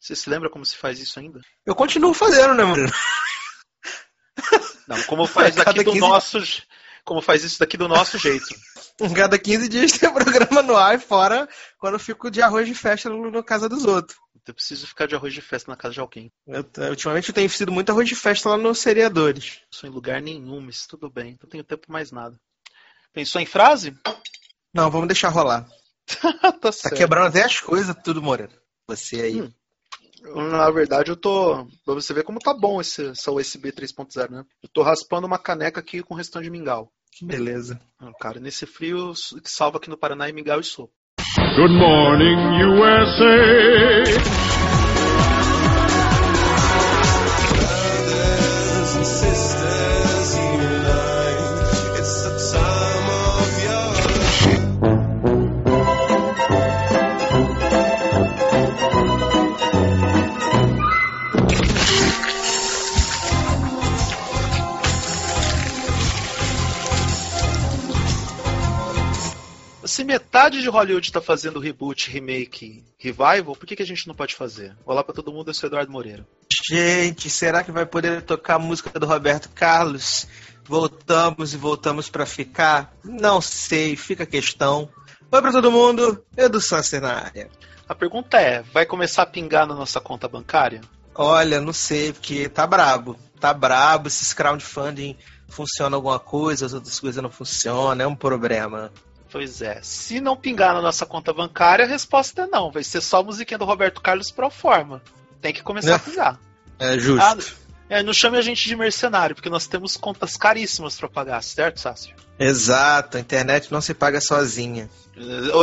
Você se lembra como se faz isso ainda? Eu continuo fazendo, né, mano? Não, como faz daqui do nosso... Como faz isso daqui do nosso jeito. Cada 15 dias tem programa no ar e fora quando eu fico de arroz de festa na casa dos outros. Eu preciso ficar de arroz de festa na casa de alguém. Ultimamente eu tenho sido muito arroz de festa lá nos seriadores. Não sou em lugar nenhum, mas tudo bem. Não tenho tempo mais nada. Pensou em frase? Não, vamos deixar rolar. Tá certo. Quebrando até as coisas tudo, Moreno. Você aí. Na verdade, eu tô... Pra você ver como tá bom essa USB 3.0, né? Eu tô raspando uma caneca aqui com o restante de mingau. Que beleza. Cara, nesse frio, que salva aqui no Paraná é mingau e sopa. Good morning, USA! Brothers and sisters unite. It's the time of Se metade de Hollywood tá fazendo reboot, remake, revival, por que a gente não pode fazer? Olá pra todo mundo, eu sou Eduardo Moreira. Gente, será que vai poder tocar a música do Roberto Carlos? Voltamos e voltamos pra ficar? Não sei, fica a questão. Oi pra todo mundo, Edu Sasser na área. A pergunta é, vai começar a pingar na nossa conta bancária? Olha, não sei, porque tá brabo, esses crowdfunding funciona alguma coisa, as outras coisas não funcionam, é um problema. Pois é, se não pingar na nossa conta bancária, a resposta é não. Vai ser só a musiquinha do Roberto Carlos pro forma. Tem que começar a pingar. É justo. Não chame a gente de mercenário, porque nós temos contas caríssimas para pagar, certo, Sácio? Exato, a internet não se paga sozinha.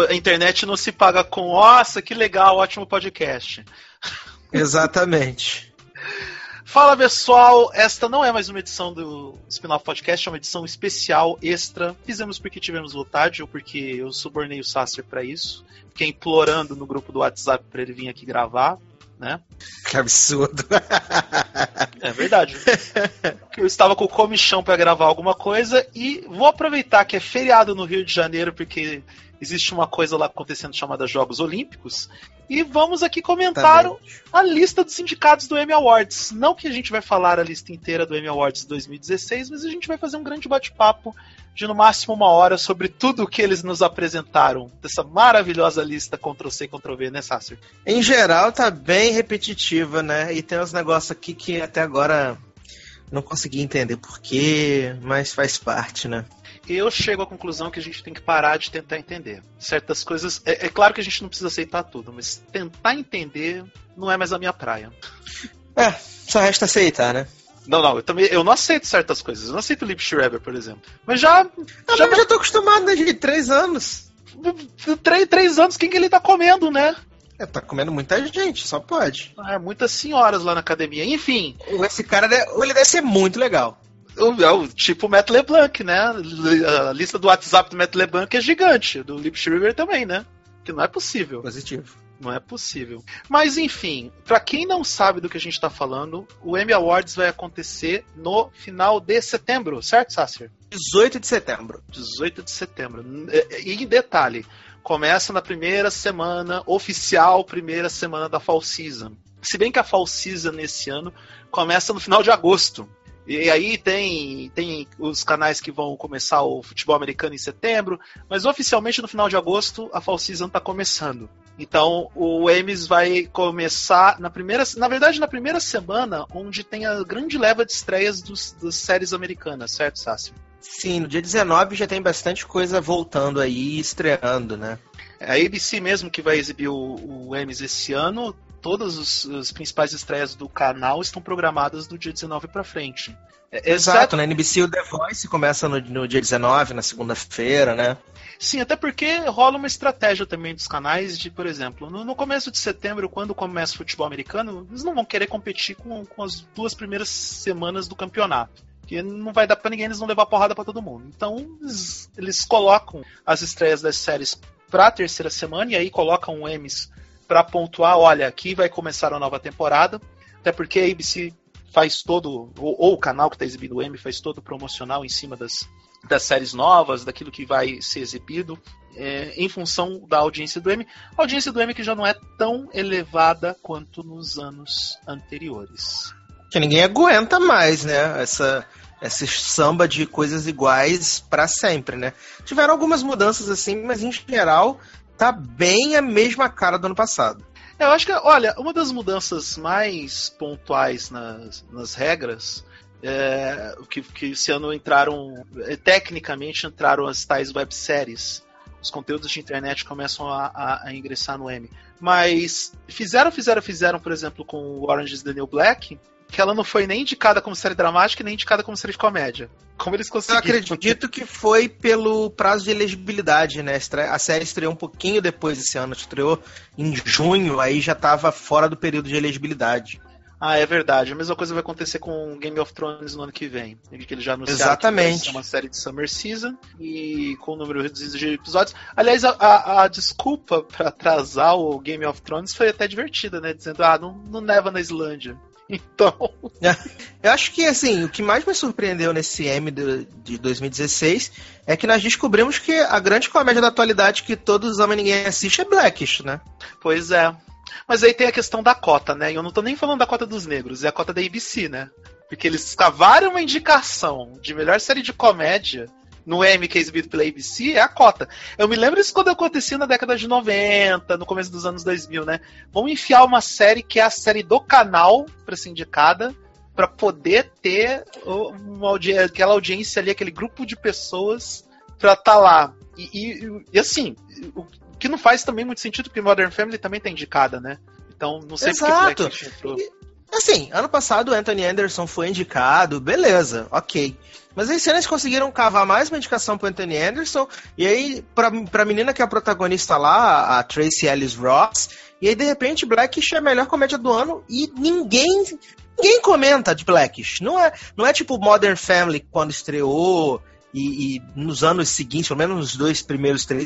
A internet não se paga com, nossa, que legal, ótimo podcast. Exatamente. Fala, pessoal, esta não é mais uma edição do Spin-Off Podcast, é uma edição especial, extra. Fizemos porque tivemos vontade, ou porque eu subornei o Sasser pra isso. Fiquei implorando no grupo do WhatsApp pra ele vir aqui gravar, né? Que absurdo. É verdade. Eu estava com o comichão pra gravar alguma coisa e vou aproveitar que é feriado no Rio de Janeiro, porque existe uma coisa lá acontecendo chamada Jogos Olímpicos. E vamos aqui comentar a lista dos indicados do Emmy Awards. Não que a gente vai falar a lista inteira do Emmy Awards 2016, mas a gente vai fazer um grande bate-papo de no máximo uma hora sobre tudo o que eles nos apresentaram. Dessa maravilhosa lista Ctrl-C, Ctrl-V, né, Sácio? Em geral, tá bem repetitiva, né? E tem uns negócios aqui que até agora não consegui entender por quê, mas faz parte, né? Eu chego à conclusão que a gente tem que parar de tentar entender. Certas coisas... É claro que a gente não precisa aceitar tudo, mas tentar entender não é mais a minha praia. Só resta aceitar, né? Não, eu não aceito certas coisas. Eu não aceito Lip Schreiber, por exemplo. Mas já... eu já tô acostumado desde 3 anos. Três anos, quem que ele tá comendo, né? Tá comendo muita gente, só pode. Muitas senhoras lá na academia. Enfim. Esse cara, ele deve ser muito legal. Tipo o Matt LeBlanc, né? A lista do WhatsApp do Matt LeBlanc é gigante. Do Lip Schreiber também, né? Que não é possível. Positivo. Não é possível. Mas, enfim, pra quem não sabe do que a gente tá falando, o Emmy Awards vai acontecer no final de setembro, certo, Sasser? 18 de setembro. 18 de setembro. E em detalhe, começa na primeira semana, oficial, primeira semana da Fall Season. Se bem que a Fall Season nesse ano começa no final de agosto. E aí tem os canais que vão começar o futebol americano em setembro, mas oficialmente no final de agosto a Fall Season tá começando. Então o Emmys vai começar na primeira semana, onde tem a grande leva de estreias das séries americanas, certo, Sácio? Sim, no dia 19 já tem bastante coisa voltando aí, estreando, né? A ABC mesmo que vai exibir o Emmys esse ano. Todas as principais estreias do canal estão programadas do dia 19 pra frente. Exato, na NBC o The Voice começa no dia 19, na segunda-feira, né? Sim, até porque rola uma estratégia também dos canais de, por exemplo, no começo de setembro, quando começa o futebol americano, eles não vão querer competir com as 2 primeiras semanas do campeonato. Porque não vai dar pra ninguém, eles vão levar porrada pra todo mundo. Então, eles colocam as estreias das séries pra terceira semana e aí colocam o Emmys para pontuar, olha, aqui vai começar a nova temporada, até porque a ABC faz todo, ou o canal que está exibindo o Emmy faz todo o promocional em cima das das séries novas, daquilo que vai ser exibido, em função da audiência do Emmy. A audiência do Emmy que já não é tão elevada quanto nos anos anteriores. Que ninguém aguenta mais, né? Esse samba de coisas iguais pra sempre, né? Tiveram algumas mudanças assim, mas em geral tá bem a mesma cara do ano passado. Eu acho que, olha, uma das mudanças mais pontuais nas regras, que esse ano tecnicamente entraram as tais webséries. Os conteúdos de internet começam a ingressar no Emmy. Mas fizeram, por exemplo, com o Orange is the New Black, que ela não foi nem indicada como série dramática, nem indicada como série de comédia. Como eles conseguiram? Eu acredito que foi pelo prazo de elegibilidade, né? A série estreou um pouquinho depois desse ano. Estreou em junho, aí já estava fora do período de elegibilidade. Ah, é verdade. A mesma coisa vai acontecer com Game of Thrones no ano que vem. Que eles já anunciaram. Exatamente. Que vai ser uma série de Summer Season e com o número reduzido de episódios. Aliás, a desculpa para atrasar o Game of Thrones foi até divertida, né? Dizendo, não neva na Islândia. Então... Eu acho que, assim, o que mais me surpreendeu nesse Emmy de 2016 é que nós descobrimos que a grande comédia da atualidade que todos amam e ninguém assiste é Blackish, né? Pois é. Mas aí tem a questão da cota, né? E eu não tô nem falando da cota dos negros, é a cota da ABC, né? Porque eles cavaram uma indicação de melhor série de comédia no Emmy que é exibido pela ABC, é a cota. Eu me lembro isso quando acontecia na década de 90, no começo dos anos 2000, né? Vamos enfiar uma série que é a série do canal para ser indicada, para poder ter aquela audiência ali, aquele grupo de pessoas para estar lá. E assim, o que não faz também muito sentido, porque Modern Family também tá indicada, né? Então, não sei por que Blackish entrou. Assim, ano passado o Anthony Anderson foi indicado, beleza, ok. Mas aí eles conseguiram cavar mais uma indicação pro Anthony Anderson, e aí pra menina que é a protagonista lá, a Tracee Ellis Ross, e aí de repente Blackish é a melhor comédia do ano e ninguém comenta de Blackish. Não é tipo Modern Family quando estreou e nos anos seguintes, pelo menos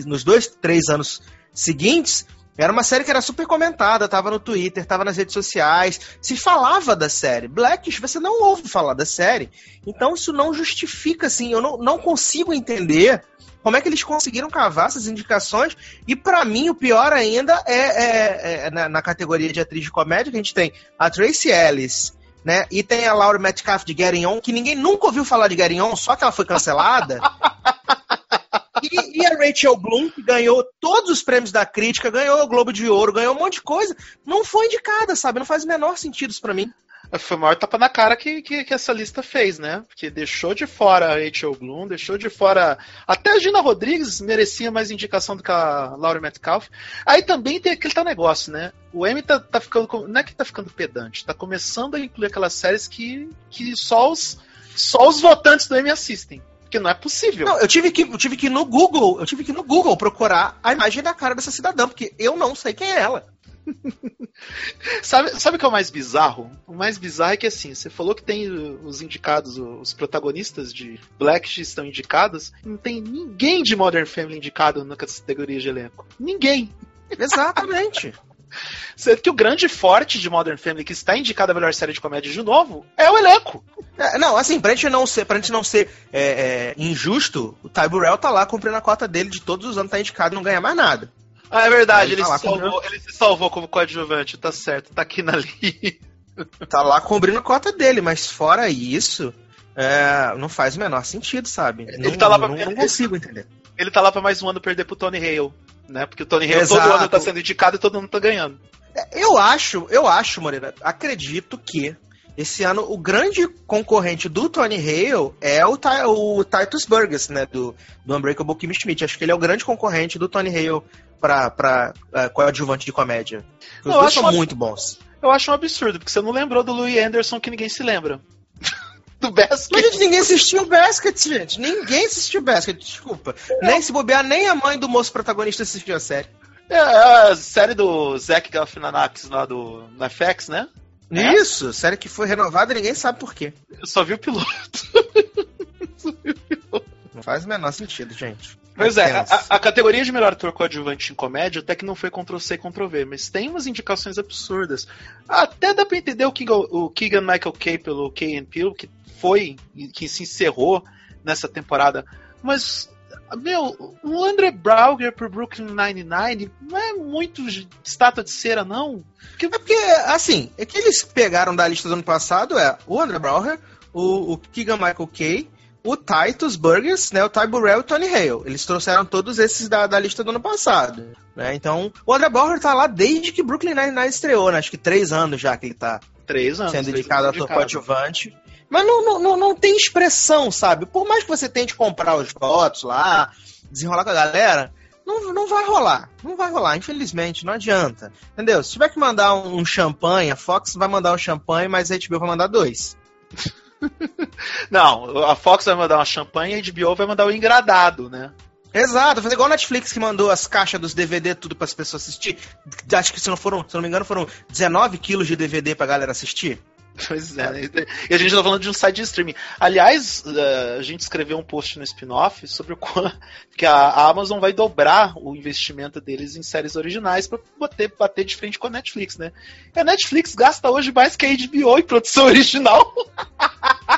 nos dois, três anos seguintes... Era uma série que era super comentada, tava no Twitter, tava nas redes sociais, se falava da série. Blackish, você não ouve falar da série. Então isso não justifica, assim, eu não consigo entender como é que eles conseguiram cavar essas indicações. E pra mim, o pior ainda é na categoria de atriz de comédia, que a gente tem a Tracee Ellis, né, e tem a Laura Metcalf de Getting On, que ninguém nunca ouviu falar de Getting On, só que ela foi cancelada. E a Rachel Bloom, que ganhou todos os prêmios da crítica, ganhou o Globo de Ouro, ganhou um monte de coisa, não foi indicada, sabe? Não faz o menor sentido isso pra mim. Foi o maior tapa na cara que essa lista fez, né? Porque deixou de fora a Rachel Bloom, deixou de fora... Até a Gina Rodrigues merecia mais indicação do que a Laura Metcalf. Aí também tem aquele tal negócio, né? O Emmy tá ficando... Não é que tá ficando pedante, tá começando a incluir aquelas séries que só os votantes do Emmy assistem. Porque não é possível. Não, eu tive que ir no Google procurar a imagem da cara dessa cidadã, porque eu não sei quem é ela. Sabe o que é o mais bizarro? O mais bizarro é que, assim, você falou que tem os indicados, os protagonistas de Blackish estão indicados, não tem ninguém de Modern Family indicado na categoria de elenco. Ninguém. Exatamente. Sendo que o grande forte de Modern Family, que está indicada a melhor série de comédia de novo, é o elenco. Não, assim, pra gente não ser injusto, o Ty Burrell tá lá cumprindo a cota dele de todos os anos, tá indicado e não ganha mais nada. Ah, é verdade, ele se salvou como coadjuvante, tá certo, tá aqui na linha. Tá lá cumprindo a cota dele, mas fora isso, não faz o menor sentido, sabe? Não consigo entender. Ele tá lá pra mais um ano perder pro Tony Hale, né? Porque o Tony Hale todo ano tá sendo indicado e todo ano tá ganhando. Eu acho, Moreira, acredito que esse ano o grande concorrente do Tony Hale é o Titus Burgess, né? Do Unbreakable Kimmy Schmidt. Acho que ele é o grande concorrente do Tony Hale pra coadjuvante de comédia. Os dois são muito bons. Eu acho um absurdo, porque você não lembrou do Louis Anderson, que ninguém se lembra. Do Baskets. Mas, gente, ninguém assistiu o Baskets, gente. Ninguém assistiu o Baskets, desculpa. Não. Nem se bobear, nem a mãe do moço protagonista assistiu a série. É a série do Zach Galifianakis lá do FX, né? Isso, série que foi renovada e ninguém sabe por quê. Eu só vi o piloto. Não faz o menor sentido, gente. Pois é, a categoria de melhor ator coadjuvante em comédia até que não foi Ctrl-C e Ctrl-V, mas tem umas indicações absurdas. Até dá pra entender o Keegan-Michael Key pelo Key and Peele, que se encerrou nessa temporada mas, meu, o Andre Braugher pro Brooklyn Nine-Nine não é muito estátua de cera, não. É porque, assim, é que eles pegaram da lista do ano passado, é o Andre Braugher, o Keegan Michael Kay, o Titus Burgess, né, o Ty Burrell e o Tony Hale. Eles trouxeram todos esses da lista do ano passado, né? Então, o Andre Braugher tá lá desde que Brooklyn Nine-Nine estreou, né? Acho que 3 anos já que ele tá 3 anos, sendo indicado a ator coadjuvante. Mas não tem expressão, sabe? Por mais que você tente comprar os votos lá, desenrolar com a galera, não vai rolar. Não vai rolar, infelizmente, não adianta. Entendeu? Se tiver que mandar um champanhe, a Fox vai mandar um champanhe, mas a HBO vai mandar 2. Não, a Fox vai mandar uma champanhe e a HBO vai mandar o engradado, né? Exato, fazer igual a Netflix que mandou as caixas dos DVD tudo para as pessoas assistir. Acho que se não me engano, foram 19 quilos de DVD pra galera assistir. Pois é, e a gente tá falando de um site de streaming. Aliás, a gente escreveu um post no spin-off sobre o que a Amazon vai dobrar o investimento deles em séries originais pra bater de frente com a Netflix, né? E a Netflix gasta hoje mais que a HBO em produção original.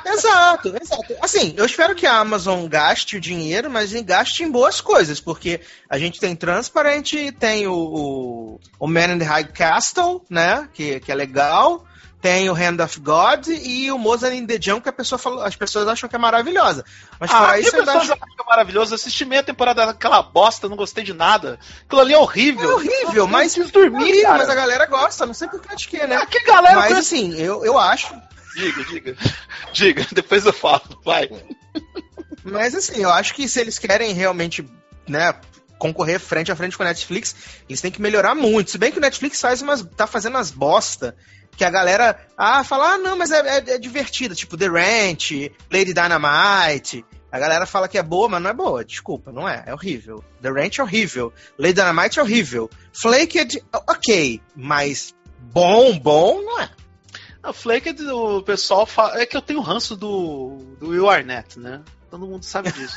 Exato, exato. Assim, eu espero que a Amazon gaste o dinheiro, mas gaste em boas coisas, porque a gente tem Transparent, tem o Man in the High Castle, né? Que é legal. Tem o Hand of God e o Mozart in the Jungle, que as pessoas acham que é maravilhosa. Mas para isso ainda acham que é maravilhoso. Eu assisti meia temporada daquela bosta, não gostei de nada. Aquilo ali é horrível. É horrível, mas dormir, mas a galera gosta, não sei por que acho que, né? Ah, que galera, mas assim, eu acho. Diga, depois eu falo, vai. Mas assim, eu acho que se eles querem realmente, né, concorrer frente a frente com a Netflix, eles têm que melhorar muito. Se bem que o Netflix tá fazendo umas bosta que a galera fala, não, mas é divertida, tipo The Ranch, Lady Dynamite. A galera fala que é boa, mas não é boa, desculpa, não é, é horrível. The Ranch é horrível, Lady Dynamite é horrível, Flaked, ok, mas bom não é. A Flaked, o pessoal fala, é que eu tenho ranço do Will Arnett, né, todo mundo sabe disso.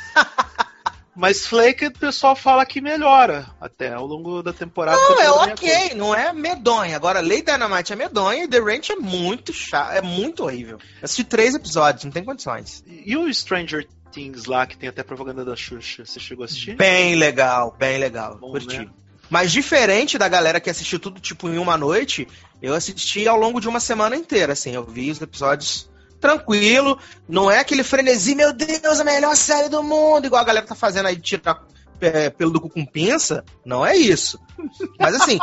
Mas Flaked, o pessoal fala que melhora até ao longo da temporada. Não, é ok, não é medonha. Agora, Lady Dynamite é medonha e The Ranch é muito chato, é muito horrível. Eu assisti 3 episódios, não tem condições. E o Stranger Things lá, que tem até propaganda da Xuxa, você chegou a assistir? Bem legal, bom, curti. Né? Mas diferente da galera que assistiu tudo tipo em uma noite, eu assisti ao longo de uma semana inteira, assim, eu vi os episódios tranquilo, não é aquele frenesi, meu Deus, a melhor série do mundo, igual a galera tá fazendo aí, tirar pelo do cu com pinça, não é isso. Mas assim,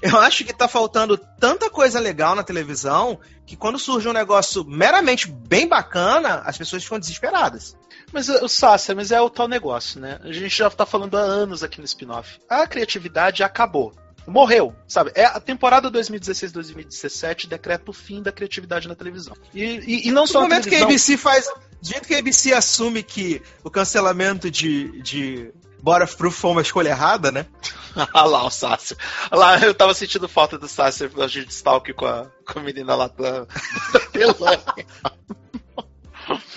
eu acho que tá faltando tanta coisa legal na televisão, que quando surge um negócio meramente bem bacana, as pessoas ficam desesperadas. Mas o Sassi, mas é o tal negócio, né? A gente já tá falando há anos aqui no spin-off. A criatividade acabou. Morreu, sabe? É a temporada 2016-2017 decreta o fim da criatividade na televisão. E não só na televisão. Do jeito que a ABC assume que o cancelamento de Boreproof foi uma escolha errada, né? Ah lá, o Sácio. Lá, eu tava sentindo falta do Sácio a gente stalk com a menina lá da Pelé.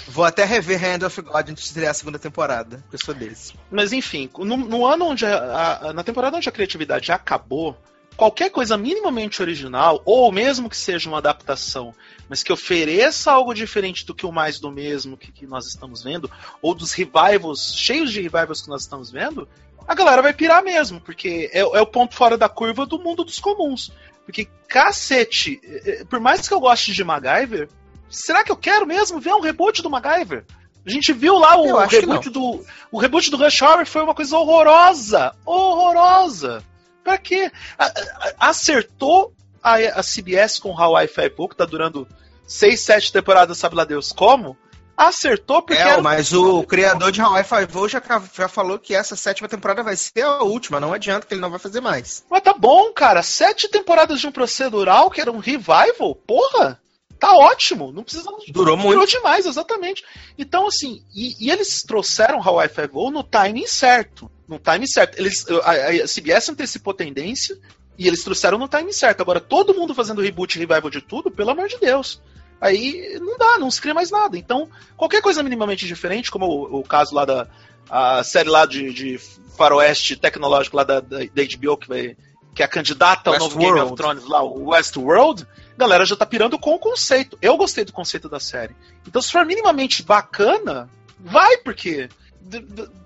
Vou até rever Hand of God antes de estrear a segunda temporada, porque eu sou desse. Mas enfim, no ano onde na temporada onde a criatividade já acabou, qualquer coisa minimamente original, ou mesmo que seja uma adaptação, mas que ofereça algo diferente do que o mais do mesmo que nós estamos vendo, ou dos revivals, cheios de revivals que nós estamos vendo, a galera vai pirar mesmo, porque é o ponto fora da curva do mundo dos comuns. Porque, cacete, por mais que eu goste de MacGyver, será que eu quero mesmo ver um reboot do MacGyver? A gente viu lá o reboot do Rush Hour, foi uma coisa horrorosa. Horrorosa. Pra quê? Acertou a CBS com Hawaii Five-O, que tá durando 6, 7 temporadas, sabe lá Deus como? Acertou porque... mas o criador de Hawaii Five-O já falou que essa 7ª temporada vai ser a última, não adianta que ele não vai fazer mais. Mas tá bom, cara. 7 temporadas de um procedural que era um revival? Porra! Tá ótimo, não precisa... Durou muito. Durou demais, exatamente. Então, assim, e eles trouxeram Hawaii Five-O no timing certo. No timing certo. A CBS antecipou tendência e eles trouxeram no timing certo. Agora, todo mundo fazendo reboot e revival de tudo, pelo amor de Deus. Aí não dá, não se cria mais nada. Então, qualquer coisa minimamente diferente, como o caso lá a série lá de faroeste tecnológico lá da HBO, que é a candidata ao novo Game of Thrones lá, o Westworld, a galera já tá pirando com o conceito. Eu gostei do conceito da série. Então, se for minimamente bacana, Vai, porque...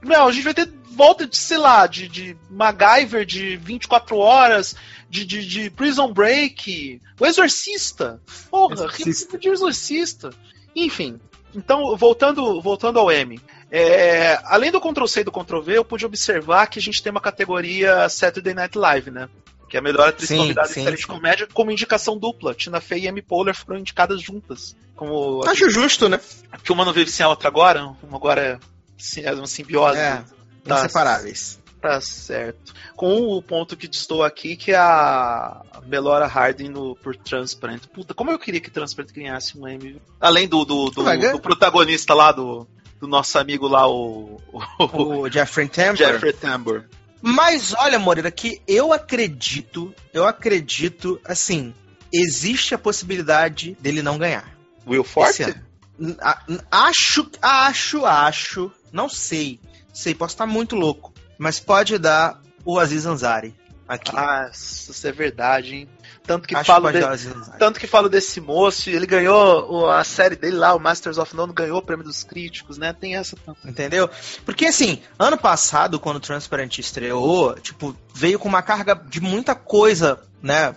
Não, a gente vai ter volta de, sei lá, de MacGyver, de 24 horas, de Prison Break, o Exorcista. Porra, que tipo de Exorcista? Enfim, então, voltando ao Emmy. Além do Ctrl-C e do Ctrl-V, eu pude observar que a gente tem uma categoria Saturday Night Live, né? Que é a melhor atriz convidada em série de comédia, como indicação dupla. Tina Fey e Amy Poehler foram indicadas juntas. Como acho justo, né? Que uma não vive sem a outra agora, uma agora é uma simbiose. É, tá, inseparáveis. Tá certo. Com o ponto que estou aqui, que é a Melora Hardin por Transparent. Puta, como eu queria que Transparent ganhasse um Emmy. Além do protagonista lá, do nosso amigo lá, o Jeffrey Tambor. Mas olha, Moreira, que eu acredito, assim, existe a possibilidade dele não ganhar. Will Forte? Acho, não sei, posso estar muito louco, mas pode dar o Aziz Ansari aqui. Ah, isso é verdade, hein? Tanto que falo desse moço, ele ganhou a série dele lá, o Masters of None, ganhou o prêmio dos críticos, né? Tem essa... Entendeu? Porque, assim, ano passado, quando o Transparent estreou, tipo, veio com uma carga de muita coisa, né?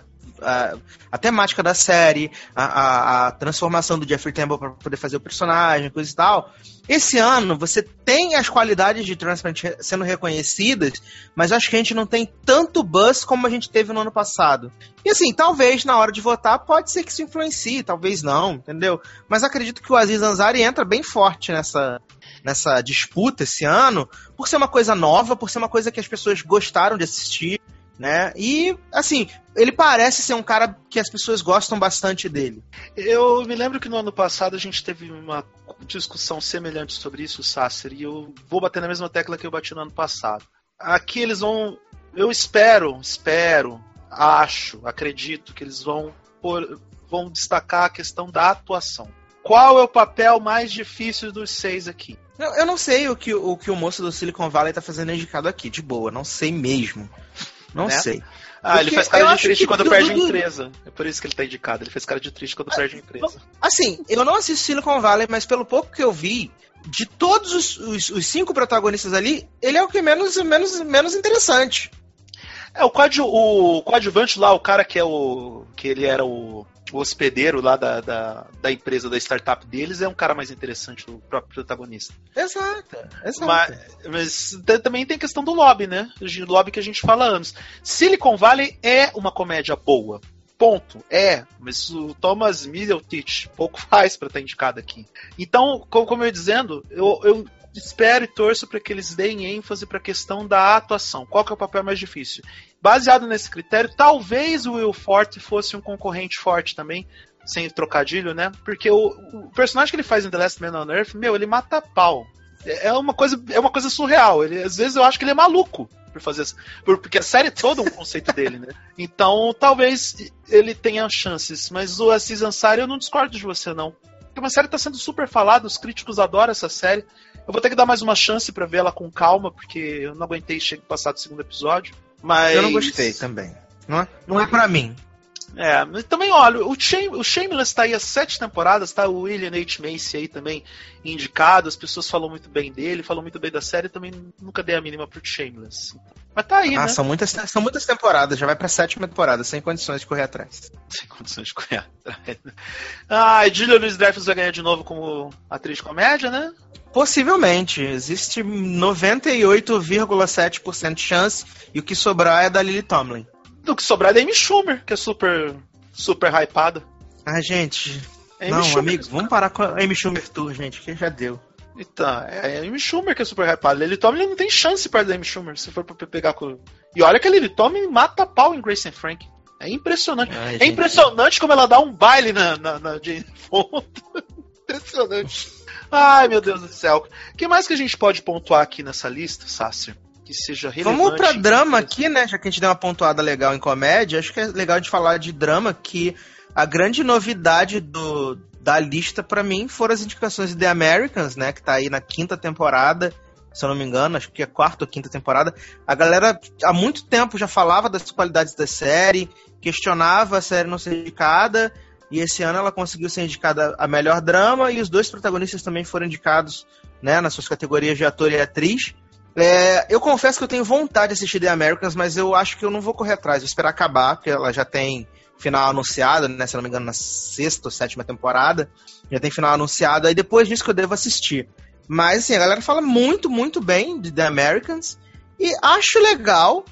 A temática da série, a transformação do Jeffrey Tambor para poder fazer o personagem, coisa e tal. Esse ano, você tem as qualidades de Transparent sendo reconhecidas, mas acho que a gente não tem tanto buzz como a gente teve no ano passado. E assim, talvez na hora de votar, pode ser que isso influencie, talvez não, entendeu? Mas acredito que o Aziz Ansari entra bem forte nessa disputa esse ano, por ser uma coisa nova, por ser uma coisa que as pessoas gostaram de assistir, né? E, assim, ele parece ser um cara que as pessoas gostam bastante dele. Eu me lembro que no ano passado a gente teve uma discussão semelhante sobre isso, Sasser, e eu vou bater na mesma tecla que eu bati no ano passado. Aqui eles vão... Eu espero, acredito que eles vão destacar a questão da atuação. Qual é o papel mais difícil dos seis aqui? Eu não sei o que o moço do Silicon Valley tá fazendo indicado aqui, de boa, não sei mesmo. Não, né? Sei. Ah, porque ele faz cara de triste quando perde a empresa. É por isso que ele tá indicado. Ele fez cara de triste quando perde a empresa. Assim, eu não assisto Silicon Valley, mas pelo pouco que eu vi, de todos os cinco protagonistas ali, ele é o que menos interessante. É, o coadjuvante lá, o cara que é o... que ele era o hospedeiro lá da empresa, da startup deles, é um cara mais interessante do próprio protagonista. Exato. Mas também tem questão do lobby, né? O lobby que a gente fala há anos. Silicon Valley é uma comédia boa. Ponto. É. Mas o Thomas Middleditch pouco faz pra estar indicado aqui. Então, como eu ia dizendo, eu espero e torço para que eles deem ênfase para a questão da atuação. Qual que é o papel mais difícil? Baseado nesse critério, talvez o Will Forte fosse um concorrente forte também, sem trocadilho, né? Porque o personagem que ele faz em The Last Man on Earth, ele mata a pau. É uma coisa surreal. Ele, às vezes eu acho que ele é maluco por fazer isso, porque a série é todo um conceito dele, né? Então, talvez ele tenha chances, mas o Aziz Ansari eu não discordo de você, não. Porque uma série está sendo super falada, os críticos adoram essa série. Eu vou ter que dar mais uma chance pra ver ela com calma, porque eu não aguentei passar do segundo episódio. Mas... eu não gostei também. Não é pra mim. É, mas também, olha, o Shameless tá aí há 7 temporadas, tá? O William H. Macy aí também indicado, as pessoas falam muito bem dele, falam muito bem da série, também nunca dei a mínima pro Shameless. Mas tá aí, né? São muitas temporadas, já vai pra 7ª temporada, sem condições de correr atrás. Ah, e Julia Louis-Dreyfus vai ganhar de novo como atriz de comédia, né? Possivelmente, existe 98,7% de chance, e o que sobrar é da Lily Tomlin. Do que sobrar é da Amy Schumer, que é super, super hypada. Ah, gente, não, Schumer, amigo, vamos parar com a Amy Schumer Tour, gente, que já deu. Então, é a Amy Schumer que é super hypada. Lily Tomlin não tem chance perto da Amy Schumer, se for pra pegar com... E olha que a Lily Tomlin mata pau em Grace and Frank. É impressionante. Ai, é impressionante como ela dá um baile na Jane Fonda. Impressionante. Ai, meu Deus do céu. O que mais que a gente pode pontuar aqui nessa lista, Sasser? Que seja relevante. Vamos pra drama aqui, né? Já que a gente deu uma pontuada legal em comédia, acho que é legal de falar de drama, que a grande novidade da lista, pra mim, foram as indicações de The Americans, né? Que tá aí na 5ª temporada, se eu não me engano, acho que é 4ª ou 5ª temporada. A galera, há muito tempo, já falava das qualidades da série, questionava a série não ser indicada... E esse ano ela conseguiu ser indicada a melhor drama, e os dois protagonistas também foram indicados né, nas suas categorias de ator e atriz. Eu confesso que eu tenho vontade de assistir The Americans, mas eu acho que eu não vou correr atrás, vou esperar acabar, porque ela já tem final anunciado, né, se não me engano, na sexta ou sétima temporada, já tem final anunciado, aí depois disso que eu devo assistir. Mas, assim, a galera fala muito, muito bem de The Americans, e acho legal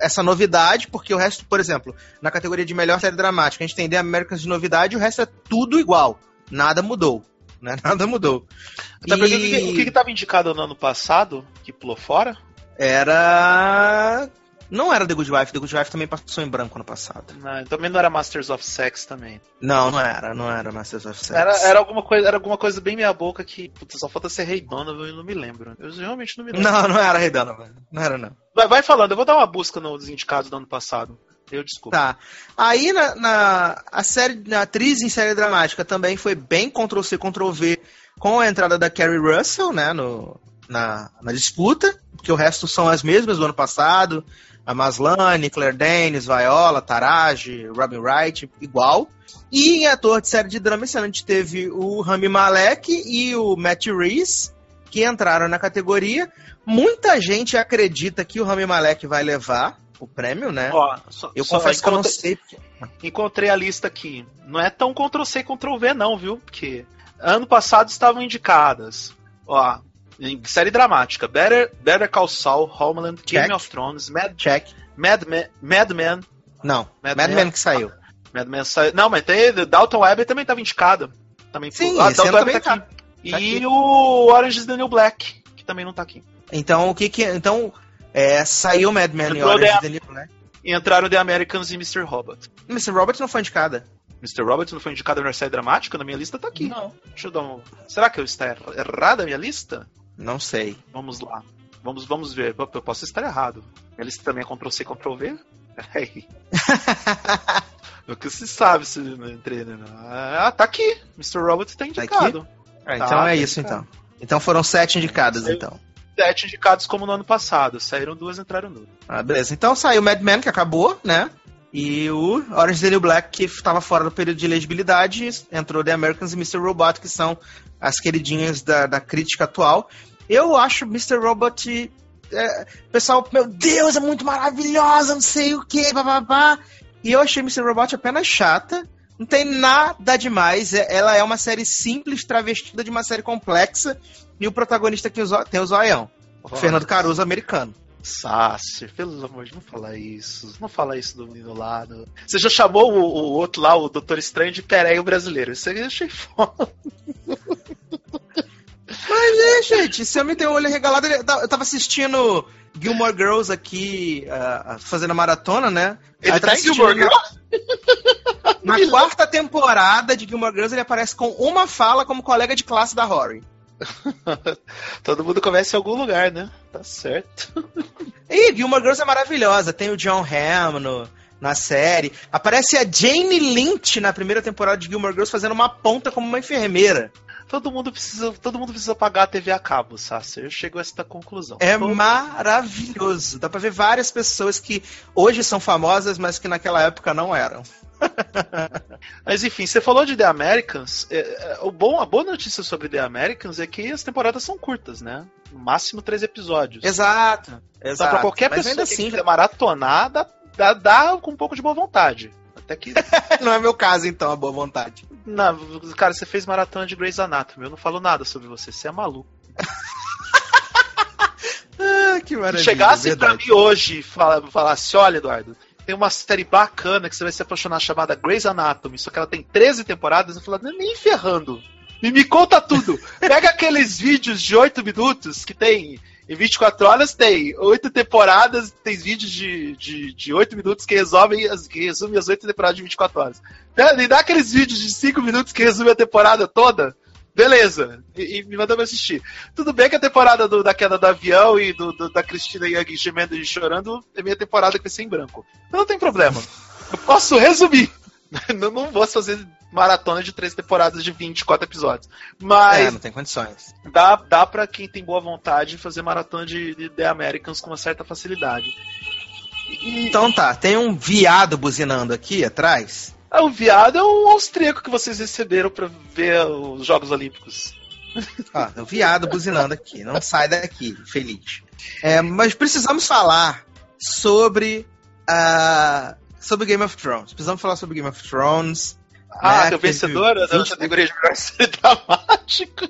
essa novidade, porque o resto, por exemplo, na categoria de melhor série dramática, a gente tem The Americans de novidade e o resto é tudo igual, nada mudou. Né? Nada mudou. Tá, por exemplo, o que estava indicado no ano passado, que pulou fora? Não era The Good Wife. The Good Wife também passou em branco ano passado. Não, também não era Masters of Sex também. Não era Masters of Sex. Era alguma coisa bem meia boca que, putz, só falta ser Ray Donovan e não me lembro. Eu realmente não me lembro. Não era Ray Donovan. Não. Vai falando, eu vou dar uma busca nos indicados do ano passado. Eu desculpa. Tá. Aí a atriz em série dramática também foi bem Ctrl-C, Ctrl-V com a entrada da Kerry Russell, né, na disputa, porque o resto são as mesmas do ano passado, a Maslany, Claire Danes, Viola, Taraji, Robin Wright, igual. E em ator de série de drama, a gente teve o Rami Malek e o Matt Reeves, que entraram na categoria. Muita gente acredita que o Rami Malek vai levar o prêmio, né? Confesso que eu não sei. Encontrei a lista aqui. Não é tão Ctrl-C, Ctrl-V não, viu? Porque ano passado estavam indicadas, ó, em série dramática, Better Call Saul, Homeland, Check. Game of Thrones, Mad Men. Não, Mad Men que saiu. Mad Men saiu. Não, mas tem Dalton Webber também estava indicado. Também. Sim, Dalton Webber tá aqui. E o Orange is the New Black, que também não tá aqui. Então, saiu Mad Men e Orange is the New Black. E entraram The Americans e Mr. Robot. Mr. Robot não foi indicada. Mr. Robot não foi indicada na série dramática? Na minha lista tá aqui. Não. Deixa eu dar um... Será que eu estou errada a minha lista? Não sei. Vamos lá. Vamos ver. Eu posso estar errado. Minha lista também é Ctrl-C, Ctrl-V? Peraí. O que se sabe se não entrei, né? Ah, tá aqui. Mr. Robot tá indicado. Tá aqui? Então é isso, indicado. Então foram 7 indicados, então. 7 indicados como no ano passado. Saíram 2, entraram 9. Ah, beleza. Então saiu o Mad Men, que acabou, né? E o Orange is the New Black, que estava fora do período de elegibilidade, entrou The Americans e Mr. Robot, que são as queridinhas da crítica atual. Eu acho Mr. Robot... pessoal, meu Deus, é muito maravilhosa, não sei o que, bababá. E eu achei Mr. Robot apenas chata. Não tem nada demais. Ela é uma série simples, travestida de uma série complexa. E o protagonista que tem o zoião. O Fernando Caruso, americano. Sácer, pelo amor de Deus, não fala isso. Não fala isso do menino lá. Você já chamou o outro lá, o Doutor Estranho, de Pereio brasileiro. Isso aí eu achei foda. Mas, gente, se eu me tenho o olho regalado... Eu tava assistindo Gilmore Girls aqui, fazendo a maratona, né? Ele tá em Gilmore Girls? Na quarta temporada de Gilmore Girls, ele aparece com uma fala como colega de classe da Rory. Todo mundo começa em algum lugar, né? Tá certo. E Gilmore Girls é maravilhosa. Tem o John Hamm na série. Aparece a Jane Lynch na primeira temporada de Gilmore Girls fazendo uma ponta como uma enfermeira. Todo mundo precisa pagar a TV a cabo, Sassi. Eu chego a esta conclusão. É maravilhoso. Dá pra ver várias pessoas que hoje são famosas, mas que naquela época não eram. Mas enfim, você falou de The Americans. A boa notícia sobre The Americans é que as temporadas são curtas, né? No máximo 3 episódios. Exato. Então, pra qualquer mas pessoa assim, que maratonar, dá com um pouco de boa vontade. Até que... Não é meu caso, então, a boa vontade. Não, cara, você fez maratona de Grey's Anatomy. Eu não falo nada sobre você, você é maluco. Que maravilha. Se chegasse pra mim hoje e falasse, olha, Eduardo, tem uma série bacana que você vai se apaixonar chamada Grey's Anatomy, só que ela tem 13 temporadas, eu falo, nem ferrando. E me conta tudo. Pega aqueles vídeos de 8 minutos que tem, em 24 horas tem 8 temporadas, tem vídeos de 8 minutos que resumem as 8 temporadas de 24 horas. Me dá aqueles vídeos de 5 minutos que resumem a temporada toda. Beleza, e me mandou me assistir. Tudo bem que a temporada da queda do avião e da Cristina Yang gemendo e chorando é minha temporada que vai ser em branco. Não tem problema. Eu posso resumir. Eu não vou fazer maratona de 3 temporadas de 24 episódios. Mas não tem condições. Dá pra quem tem boa vontade fazer maratona de The Americans com uma certa facilidade. Então tá, tem um viado buzinando aqui atrás. O viado é um austríaco que vocês receberam pra ver os Jogos Olímpicos. Ah, o viado buzinando aqui, não sai daqui, feliz. É, mas precisamos falar sobre Game of Thrones. Precisamos falar sobre Game of Thrones. Ah, deu vencedora da categoria de melhor série dramática.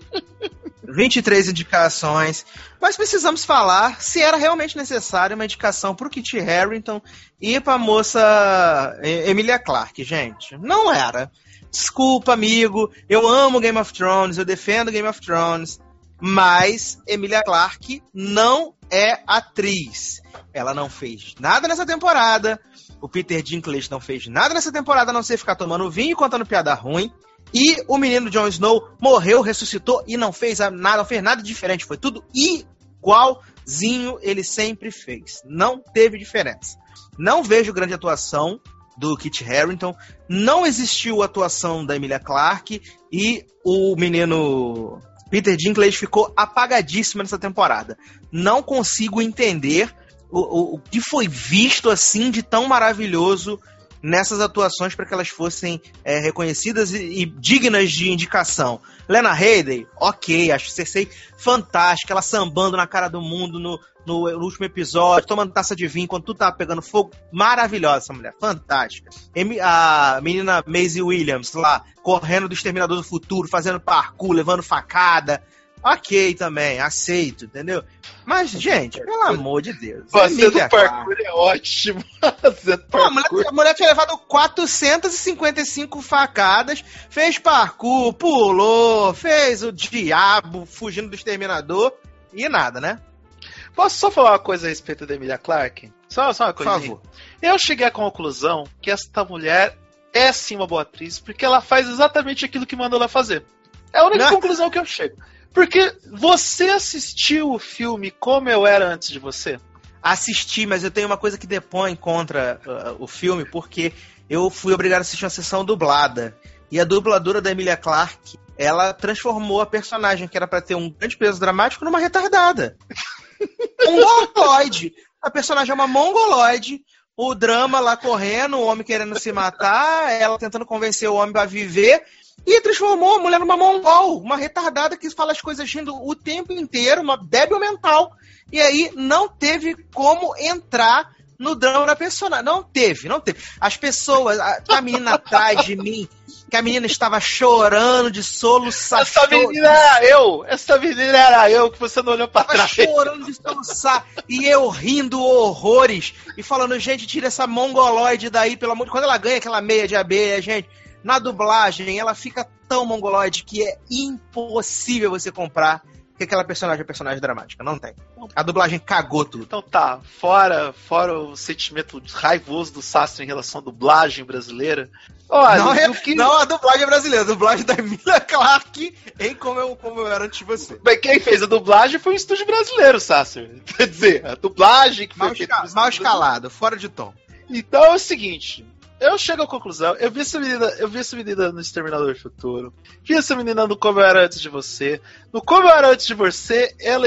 23 indicações. Mas precisamos falar se era realmente necessária uma indicação pro Kit Harington e pra moça Emilia Clarke, gente. Não era. Desculpa, amigo. Eu amo Game of Thrones, eu defendo Game of Thrones. Mas Emilia Clarke não é atriz. Ela não fez nada nessa temporada. O Peter Dinklage não fez nada nessa temporada, a não ser ficar tomando vinho e contando piada ruim. E o menino Jon Snow morreu, ressuscitou e não fez nada diferente. Foi tudo igualzinho, ele sempre fez. Não teve diferença. Não vejo grande atuação do Kit Harington. Não existiu atuação da Emilia Clarke. E o menino Peter Dinklage ficou apagadíssimo nessa temporada. Não consigo entender o que foi visto assim de tão maravilhoso nessas atuações para que elas fossem reconhecidas e dignas de indicação. Lena Headey, ok, acho Cersei fantástica, ela sambando na cara do mundo no último episódio, tomando taça de vinho quando tudo tava pegando fogo, maravilhosa essa mulher, fantástica. A menina Maisie Williams lá, correndo do Exterminador do Futuro, fazendo parkour, levando facada, ok também, aceito, entendeu? Mas, gente, pelo amor de Deus. Fazendo parkour é ótimo. A mulher tinha levado 455 facadas, fez parkour, pulou, fez o diabo fugindo do Exterminador e nada, né? Posso só falar uma coisa a respeito da Emilia Clarke? Só uma coisa. Por favor. Eu cheguei à conclusão que esta mulher é sim uma boa atriz, porque ela faz exatamente aquilo que mandou ela fazer. É a única conclusão que eu chego. Porque você assistiu o filme Como Eu Era Antes de Você? Assisti, mas eu tenho uma coisa que depõe contra o filme, porque eu fui obrigado a assistir uma sessão dublada. E a dubladora da Emilia Clarke, ela transformou a personagem, que era pra ter um grande peso dramático, numa retardada. Mongoloide! A personagem é uma mongoloide. O drama lá correndo, o homem querendo se matar, ela tentando convencer o homem pra viver. E transformou a mulher numa mongol, uma retardada que fala as coisas rindo o tempo inteiro, uma débil mental. E aí não teve como entrar no drama da personagem. Não teve. As pessoas, a menina atrás de mim, que a menina estava chorando de soluçar. Essa menina era eu, que você não olhou pra trás. Estava chorando de soluçar, e eu rindo horrores, e falando, gente, tira essa mongoloide daí, pelo amor de Deus. Quando ela ganha aquela meia de abelha, gente... Na dublagem, ela fica tão mongoloide que é impossível você comprar que aquela personagem é personagem dramática. Não tem. A dublagem cagou tudo. Então tá, fora o sentimento raivoso do Sastre em relação à dublagem brasileira. Olha, não a dublagem brasileira, a dublagem da Emilia Clarke em Como Eu Era Antes de Você. Mas quem fez a dublagem foi um estúdio brasileiro, Sastre. Quer dizer, a dublagem que foi feita... Mal escalado, fora de tom. Então é o seguinte... Eu chego à conclusão, eu vi essa menina no Exterminador do Futuro, vi essa menina no Como Eu Era Antes de Você, no Como Eu Era Antes de Você, ela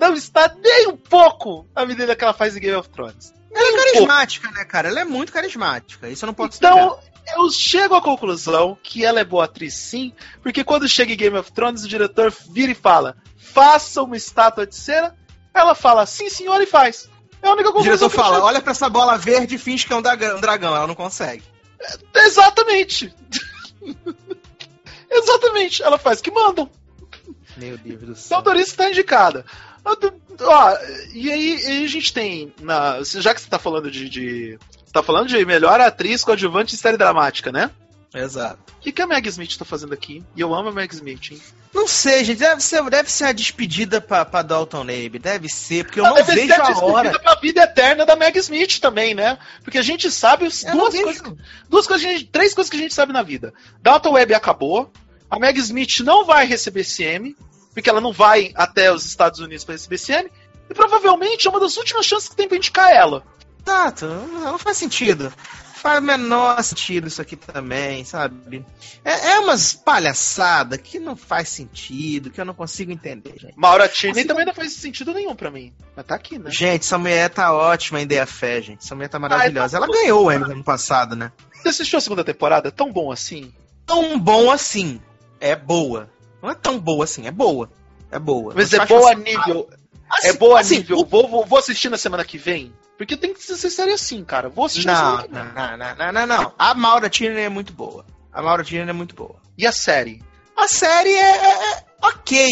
não está nem um pouco a menina que ela faz em Game of Thrones. Ela é carismática, né, cara? Ela é muito carismática, isso eu não posso explicar. Então, eu chego à conclusão que ela é boa atriz sim, porque quando chega em Game of Thrones, o diretor vira e fala, faça uma estátua de cera, ela fala, sim senhor, e faz. É a única conclusão. O diretor fala, olha pra essa bola verde e finge que é um dragão. Ela não consegue. Exatamente. Exatamente. Ela faz o que mandam. Meu Deus do céu. Então, Doris está indicada. Ó, e aí a gente tem... já que você tá falando de... Você tá falando de melhor atriz coadjuvante em série dramática, né? Exato. O que a Meg Smith tá fazendo aqui? E eu amo a Meg Smith, hein? Não sei, gente. Deve ser a despedida pra Dalton Abe. Deve ser, porque eu não vejo a hora. Deve ser a despedida pra vida eterna da Meg Smith também, né? Porque a gente sabe três coisas que a gente sabe na vida. Dalton Abe acabou. A Meg Smith não vai receber CM, porque ela não vai até os Estados Unidos pra receber CM. E provavelmente é uma das últimas chances que tem pra indicar ela. Tato, não faz sentido. Faz o menor sentido isso aqui também, sabe? É umas palhaçadas que não faz sentido, que eu não consigo entender, gente. Maura Tierney assim, também não faz sentido nenhum pra mim. Mas tá aqui, né? Gente, essa mulher tá ótima em Dea Fé, gente. Essa mulher tá maravilhosa. Ela ganhou o Emmy ano passado, né? Você assistiu a segunda temporada? Tão bom assim? É boa. Não é tão boa assim, é boa. É boa. Mas é boa, assim, nível, assim, é boa assim, nível. É boa nível. Vou assistir na semana que vem. Porque tem que ser sério assim, cara. Vou assistir na semana que vem. Não. A Maura Tierney é muito boa. E a série? A série é ok.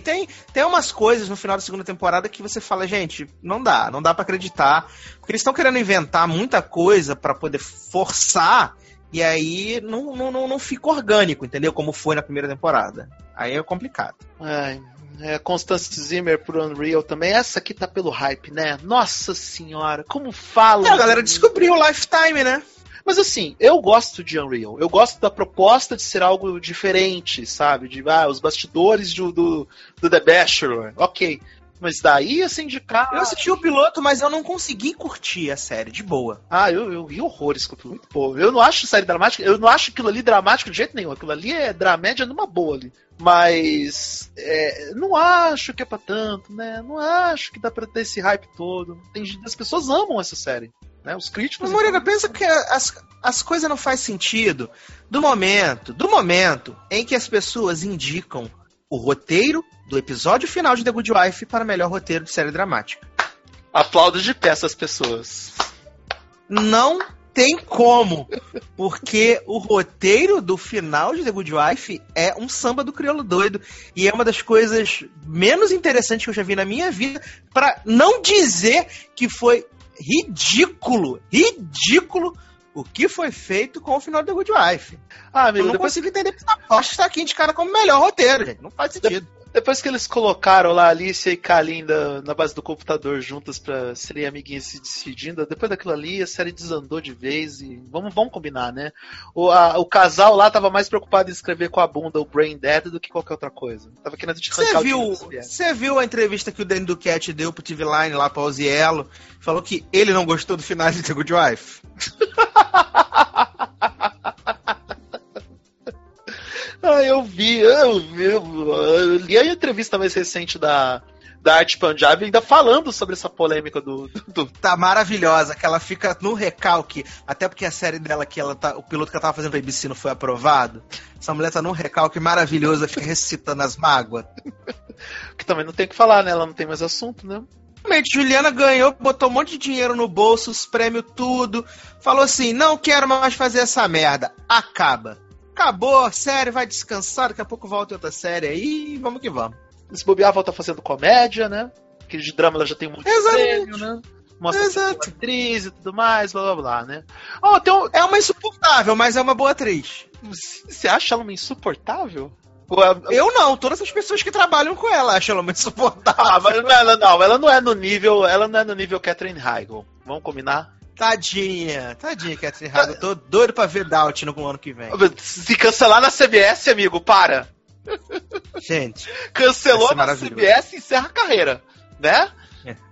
Tem umas coisas no final da segunda temporada que você fala, gente, não dá pra acreditar. Porque eles estão querendo inventar muita coisa pra poder forçar. E aí não fica orgânico, entendeu? Como foi na primeira temporada. Aí é complicado. Constance Zimmer pro Unreal também. Essa aqui tá pelo hype, né? Nossa senhora, como fala? A galera descobriu o Lifetime, né? Mas assim, eu gosto de Unreal. Eu gosto da proposta de ser algo diferente, sabe? De, os bastidores do The Bachelor. Ok. Mas daí, assim, de cara... Eu assisti o piloto, mas eu não consegui curtir a série, de boa. Eu vi horrores com tudo, muito bom. Eu não acho série dramática, eu não acho aquilo ali dramático de jeito nenhum. Aquilo ali é dramédia numa boa ali. Mas não acho que é pra tanto, né? Não acho que dá pra ter esse hype todo. As pessoas amam essa série, né? Os críticos... Mas, Moreira, pensa que as coisas não fazem sentido do momento em que as pessoas indicam o roteiro do episódio final de The Good Wife para melhor roteiro de série dramática. Aplaudo de pé essas pessoas. Não tem como, porque o roteiro do final de The Good Wife é um samba do crioulo doido e é uma das coisas menos interessantes que eu já vi na minha vida, para não dizer que foi ridículo o que foi feito com o final do The Good Wife. Amigo, eu não consigo entender porque essa aposta está aqui de cara como melhor roteiro, gente. Não faz sentido. Depois que eles colocaram lá Alicia e Kalinda na base do computador juntas pra serem amiguinhas se decidindo, depois daquilo ali a série desandou de vez e vamos combinar, né? O casal lá tava mais preocupado em escrever com a bunda o Brain Dead do que qualquer outra coisa. Tava querendo te arrancar Você viu a entrevista que o Danny Duquette deu pro TV Line lá pra Osiello? Falou que ele não gostou do final de The Good Wife. Eu li a entrevista mais recente da Arte Punjab ainda falando sobre essa polêmica do... Tá maravilhosa, que ela fica no recalque, até porque a série dela, o piloto que ela tava fazendo pra ABC não foi aprovado, essa mulher tá num recalque maravilhoso, fica recitando as mágoas. Que também não tem o que falar, né? Ela não tem mais assunto, né? Realmente, Juliana ganhou, botou um monte de dinheiro no bolso, os prêmios, tudo, falou assim, não quero mais fazer essa merda, acabou a série, vai descansar, daqui a pouco volta outra série aí, vamos que vamos. Se bobear, volta fazendo comédia, né? Aquele de drama ela já tem muito prêmio, né? Mostra a atriz e tudo mais, blá blá blá, né? Então, é uma insuportável, mas é uma boa atriz. Você acha ela uma insuportável? Eu não, todas as pessoas que trabalham com ela acham ela uma insuportável. Mas ela não é no nível Katherine Heigl, vamos combinar? Tadinha, Catherine Hahn. Eu tô doido pra ver Doubt no ano que vem. Se cancelar na CBS, amigo, para. Gente. Cancelou na CBS e encerra a carreira, né?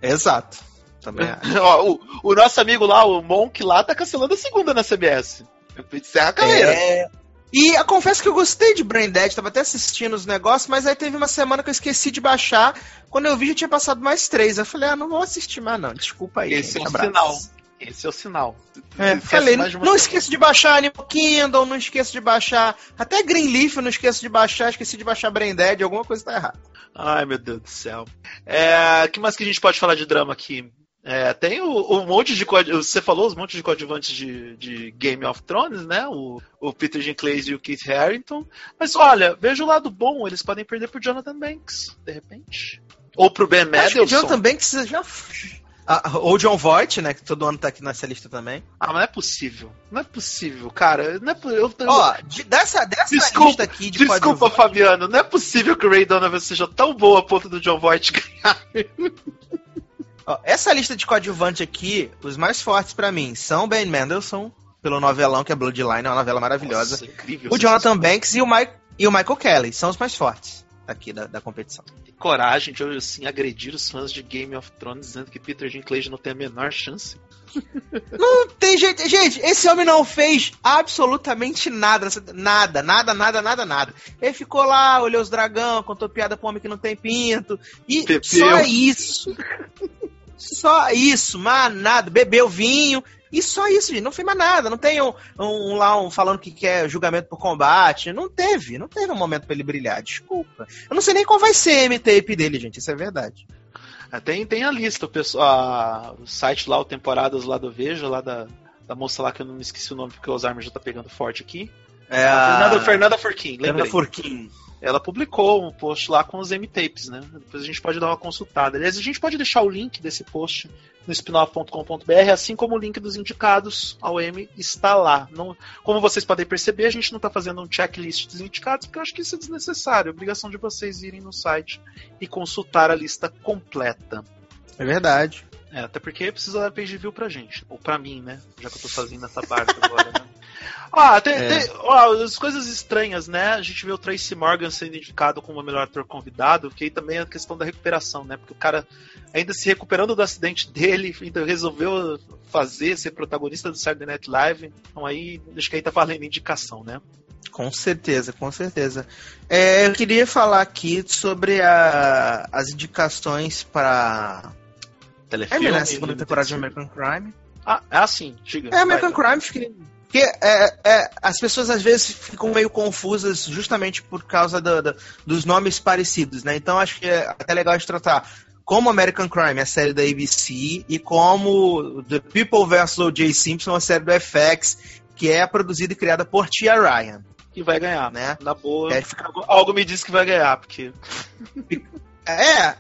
Exato. Também acho. O nosso amigo lá, o Monk lá, tá cancelando a segunda na CBS. Encerra a carreira. E eu confesso que eu gostei de Brain Dead, tava até assistindo os negócios, mas aí teve uma semana que eu esqueci de baixar. Quando eu vi, já tinha passado mais 3. Eu falei, não vou assistir mais não, desculpa aí. Esse é um sinal. Esse é o sinal. Falei, não esqueço de baixar Animal Kingdom, não esqueço de baixar... Até Greenleaf eu não esqueci de baixar Brain Dead, alguma coisa tá errada. Ai, meu Deus do céu. O que mais que a gente pode falar de drama aqui? Tem um monte de... Você falou os monte de coadjuvantes de Game of Thrones, né? O Peter Dinklage e o Kit Harington. Mas olha, veja o lado bom, eles podem perder pro Jonathan Banks, de repente. Ou pro Ben Mendelsohn. O Jonathan Banks já... ou John Voight, né? Que todo ano tá aqui nessa lista também. Mas não é possível. Não é possível, cara. Não é possível. Dessa lista aqui de Desculpa, Fabiano. Não é possível que o Ray Donovan seja tão boa a ponto do John Voight ganhar. Essa lista de coadjuvante aqui, os mais fortes pra mim são Ben Mendelsohn, pelo novelão que é Bloodline, é uma novela maravilhosa. Nossa, incrível. O Jonathan Banks e o Michael Kelly são os mais fortes aqui da competição. Tem coragem de assim, agredir os fãs de Game of Thrones dizendo que Peter Dinklage não tem a menor chance. Não tem jeito. Gente, esse homem não fez absolutamente nada. Nada. Ele ficou lá, olhou os dragão, contou piada pro homem que não tem pinto. E Pepeu. Só isso. Mas nada. Bebeu vinho. E só isso, gente. Não foi mais nada. Não tem um falando que quer julgamento por combate. Não teve um momento pra ele brilhar. Desculpa. Eu não sei nem qual vai ser a M-Tape dele, gente. Isso é verdade. Tem a lista, o site lá, o Temporadas lá do Veja, lá da moça lá que eu não me esqueci o nome porque o Alzheimer já tá pegando forte aqui. É Fernanda Forquim, lembra? Fernanda Forquim. Ela publicou um post lá com os M-Tapes, né? Depois a gente pode dar uma consultada. Aliás, a gente pode deixar o link desse post no spinoff.com.br, assim como o link dos indicados ao Emmy está lá. Não, como vocês podem perceber, a gente não está fazendo um checklist dos indicados, porque eu acho que isso é desnecessário. A obrigação de vocês irem no site e consultar a lista completa. É verdade. Até porque precisa dar page view pra gente. Ou pra mim, né? Já que eu tô sozinho nessa parte agora, né? Tem as coisas estranhas, né? A gente vê o Tracy Morgan sendo indicado como o melhor ator convidado, que aí também é a questão da recuperação, né? Porque o cara, ainda se recuperando do acidente dele, ainda resolveu ser protagonista do Saturday Night Live. Então aí, acho que aí tá valendo indicação, né? Com certeza, com certeza. Eu queria falar aqui sobre as indicações pra... Telefilme, a segunda temporada de American Crime. Sim, diga. American Crime, porque as pessoas às vezes ficam meio confusas justamente por causa dos nomes parecidos, né? Então acho que é até legal de tratar como American Crime, a série da ABC, e como The People vs. O.J. Simpson, a série do FX, que é produzida e criada por Tia Ryan. Que vai ganhar, né? Na boa, algo me diz que vai ganhar, porque...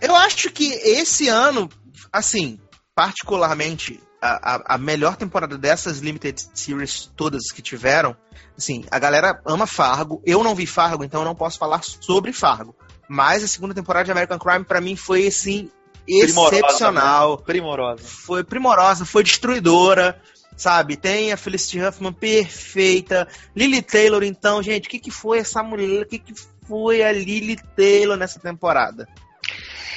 eu acho que esse ano... Assim, particularmente, a melhor temporada dessas Limited Series todas que tiveram, assim, a galera ama Fargo. Eu não vi Fargo, então eu não posso falar sobre Fargo. Mas a segunda temporada de American Crime, pra mim, foi, assim, excepcional. Primorosa. Foi primorosa, foi destruidora, sabe? Tem a Felicity Huffman perfeita. Lily Taylor, então, gente, o que foi essa mulher? O que foi a Lily Taylor nessa temporada?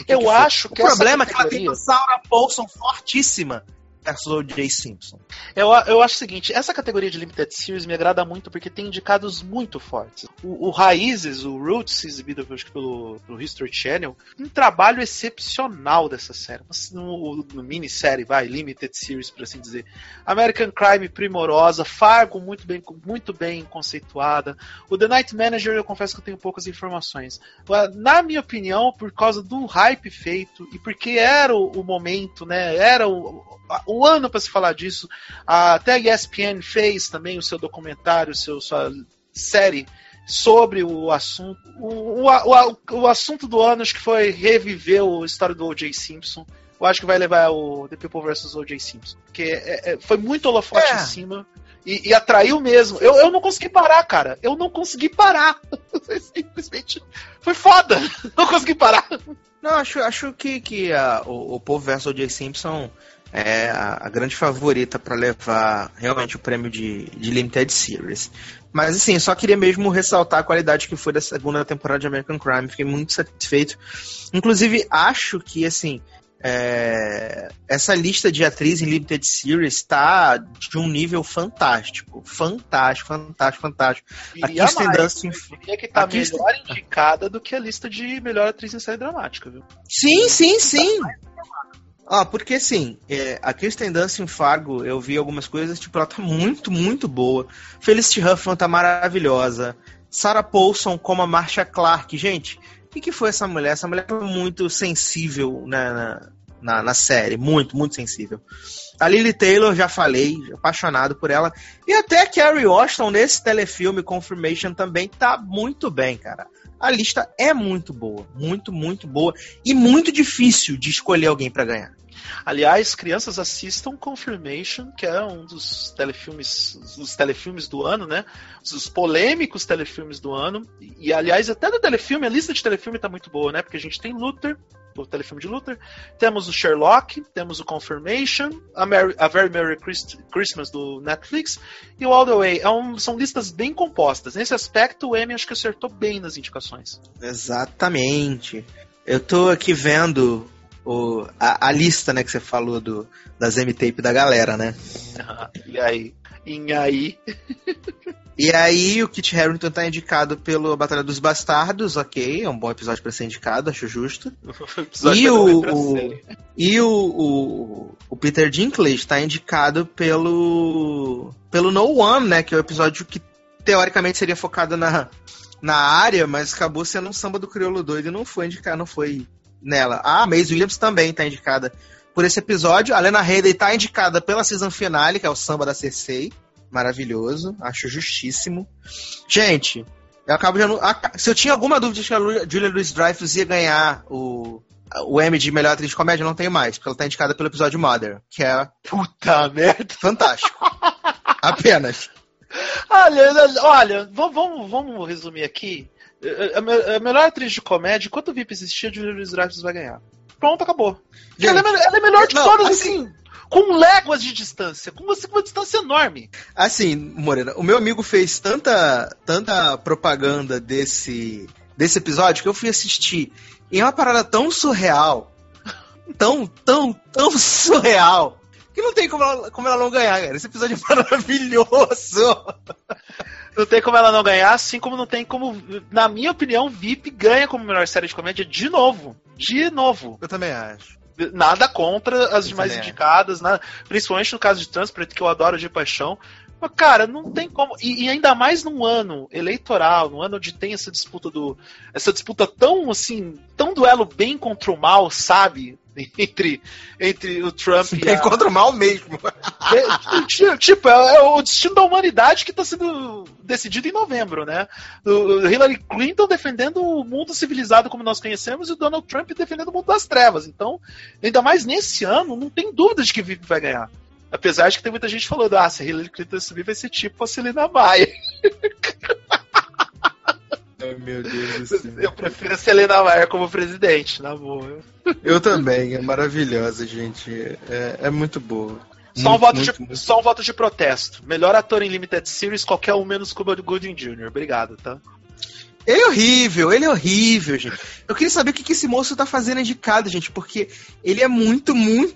Eu acho que o problema é que ela tem uma Sarah Paulson fortíssima versus O.J. Simpson. Eu acho o seguinte, essa categoria de Limited Series me agrada muito porque tem indicados muito fortes. O Raízes, o Roots, exibido acho que pelo History Channel, um trabalho excepcional dessa série. No minissérie, Limited Series, por assim dizer. American Crime, primorosa. Fargo, muito bem conceituada. O The Night Manager, eu confesso que eu tenho poucas informações. Na minha opinião, por causa do hype feito e porque era o momento, né? Era o ano para se falar disso. Até a ESPN fez também o seu documentário, sua série sobre o assunto. O assunto do ano acho que foi reviver a história do O.J. Simpson. Eu acho que vai levar o The People vs. O.J. Simpson. Porque foi muito holofote em cima e atraiu mesmo. Eu não consegui parar, cara. Eu não consegui parar. Simplesmente foi foda. Não consegui parar. Não, acho que o povo vs. O.J. Simpson... é a grande favorita para levar realmente o prêmio de Limited Series. Mas assim, só queria mesmo ressaltar a qualidade que foi da segunda temporada de American Crime. Fiquei muito satisfeito. Inclusive, acho que assim, essa lista de atrizes em Limited Series tá de um nível fantástico. Fantástico, fantástico, fantástico. A Kirsten Dunst é que tá melhor indicada do que a lista de melhor atriz em série dramática, viu? Sim, sim, sim. Porque assim, a Kirsten Dunst em Fargo, eu vi algumas coisas, tipo, ela tá muito, muito boa. Felicity Huffman tá maravilhosa. Sarah Paulson como a Marcia Clark. Gente, o que foi essa mulher? Essa mulher foi muito sensível, né, na série. Muito, muito sensível. A Lily Taylor, já falei, apaixonado por ela. E até a Kerry Washington nesse telefilme Confirmation também tá muito bem, cara. A lista é muito boa, muito, muito boa e muito difícil de escolher alguém para ganhar. Aliás, crianças, assistam Confirmation, que é um dos telefilmes do ano, né? Os polêmicos telefilmes do ano. E aliás, até do telefilme, a lista de telefilme tá muito boa, né? Porque a gente tem Luther, o telefilme de Luther, temos o Sherlock, temos o Confirmation, a Very Merry Christmas do Netflix e o All The Way. São listas bem compostas. Nesse aspecto, o Emmy acho que acertou bem nas indicações. Exatamente. Eu tô aqui vendo... A lista, né, que você falou das M-Tape da galera, né? E aí? E aí o Kit Harington tá indicado pelo Batalha dos Bastardos, ok, é um bom episódio pra ser indicado, acho justo. E o Peter Dinklage tá indicado pelo No One, né, que é o episódio que teoricamente seria focado na área, mas acabou sendo um samba do crioulo doido e não foi indicado, não foi nela. A Maisie Williams também tá indicada por esse episódio. A Lena Headey tá indicada pela season finale, que é o samba da Cersei. Maravilhoso, acho justíssimo. Gente, eu acabo já. Se eu tinha alguma dúvida de que a Julia Louis-Dreyfus ia ganhar o Emmy de melhor atriz de comédia, eu não tenho mais, porque ela tá indicada pelo episódio Mother, que é. Puta merda! Fantástico. Apenas. Olha, vamos resumir aqui. A melhor atriz de comédia, enquanto o VIP existia, a Julia Louis-Dreyfus vai ganhar. Pronto, acabou. Ela é melhor de todas, assim. Com léguas de distância, com uma distância enorme. Assim, Morena, o meu amigo fez tanta propaganda desse episódio que eu fui assistir. E é uma parada tão surreal, tão surreal, que não tem como ela não ganhar, cara. Esse episódio é maravilhoso. Não tem como ela não ganhar, assim como não tem como, na minha opinião, VIP ganha como melhor série de comédia de novo. De novo. Eu também acho. Nada contra as demais indicadas, nada, principalmente no caso de Transparent, que eu adoro de paixão. Mas, cara, não tem como. E ainda mais num ano eleitoral, num ano onde tem essa disputa tão assim, tão duelo bem contra o mal, sabe? Entre o Trump e. Bem contra o mal mesmo. É o destino da humanidade que está sendo decidido em novembro, né? O Hillary Clinton defendendo o mundo civilizado como nós conhecemos e o Donald Trump defendendo o mundo das trevas. Então, ainda mais nesse ano, não tem dúvida de que VIP vai ganhar. Apesar de que tem muita gente falando, se a Hillary Clinton subir vai ser tipo a Celina Maia. Meu Deus do céu. Eu prefiro a Celina Maia como presidente, na boa. Eu também, é maravilhosa, gente. É muito boa. Só um voto de protesto. Melhor ator em Limited Series, qualquer um menos Cuba Gooding Jr. Obrigado, tá? Ele é horrível, gente. Eu queria saber o que esse moço tá fazendo indicado, gente, porque ele é muito, muito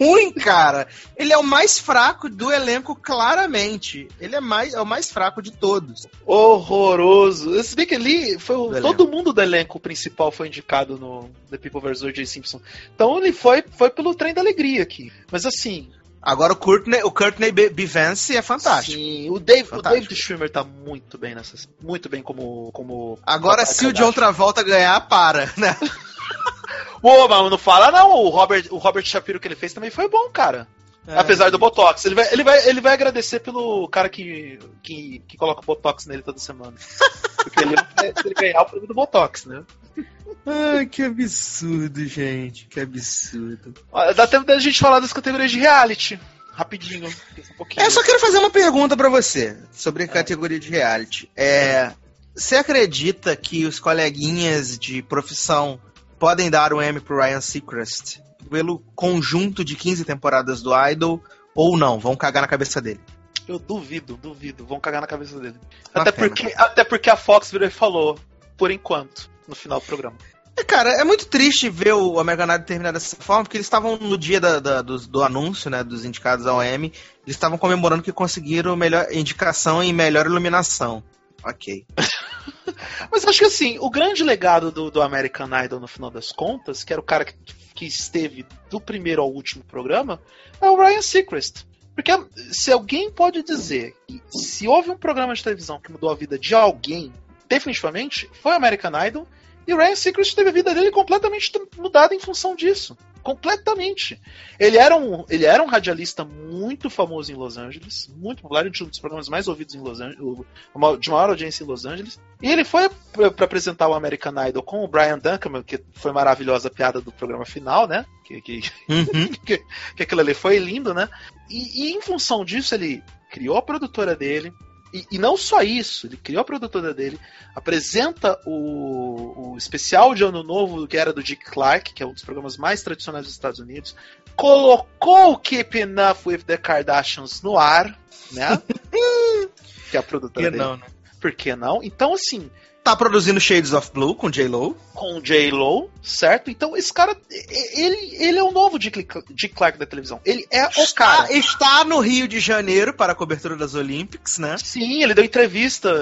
ruim, cara. Ele é o mais fraco do elenco, claramente. Ele é o mais fraco de todos. Horroroso. Se bem que ali, todo mundo do elenco principal foi indicado no The People vs. O.J. Simpson. Então ele foi pelo trem da alegria aqui. Mas assim... Agora o Courtney Vance é fantástico. Sim, o David Schwimmer tá muito bem como agora se o John Travolta ganhar, para, né? Ô, mas não fala não, o Robert Shapiro que ele fez também foi bom, cara. Apesar do Botox. Ele vai agradecer pelo cara que coloca o Botox nele toda semana. Porque ele ganhar o prêmio do Botox, né? Ai, que absurdo, gente. Que absurdo. Dá tempo da gente falar das categorias de reality. Rapidinho. Eu só quero fazer uma pergunta pra você sobre a categoria de reality. Você acredita que os coleguinhas de profissão podem dar um Emmy pro Ryan Seacrest pelo conjunto de 15 temporadas do Idol ou não? Vão cagar na cabeça dele. Eu duvido. Vão cagar na cabeça dele. Até porque a Fox virou e falou, por enquanto, no final do programa. Cara, é muito triste ver o American Idol terminar dessa forma, porque eles estavam no dia do anúncio, né, dos indicados ao Emmy, eles estavam comemorando que conseguiram melhor indicação e melhor iluminação. Ok. Mas acho que assim, o grande legado do American Idol, no final das contas, que era o cara que esteve do primeiro ao último programa, é o Ryan Seacrest. Porque se alguém pode dizer que se houve um programa de televisão que mudou a vida de alguém, definitivamente, foi o American Idol, e o Ryan Seacrest teve a vida dele completamente mudada em função disso. Completamente. Ele era um radialista muito famoso em Los Angeles, muito popular, um dos programas mais ouvidos em Los Angeles, de maior audiência em Los Angeles, e ele foi para apresentar o American Idol com o Brian Duncan, que foi maravilhosa a piada do programa final, né? Que aquilo ali foi lindo, né? E em função disso, ele criou a produtora dele, e não só isso, ele criou a produtora dele, apresenta o especial de Ano Novo, que era do Dick Clark, que é um dos programas mais tradicionais dos Estados Unidos, colocou o Keeping Up With The Kardashians no ar, né? Que é a produtora dele. Não, né? por que não? Então, assim... Tá produzindo Shades of Blue com J-Lo. Com J-Lo, certo? Então, esse cara, ele é o novo Dick Clark da televisão. Ele é o cara. Está no Rio de Janeiro para a cobertura das Olympics, né? Sim, ele deu entrevista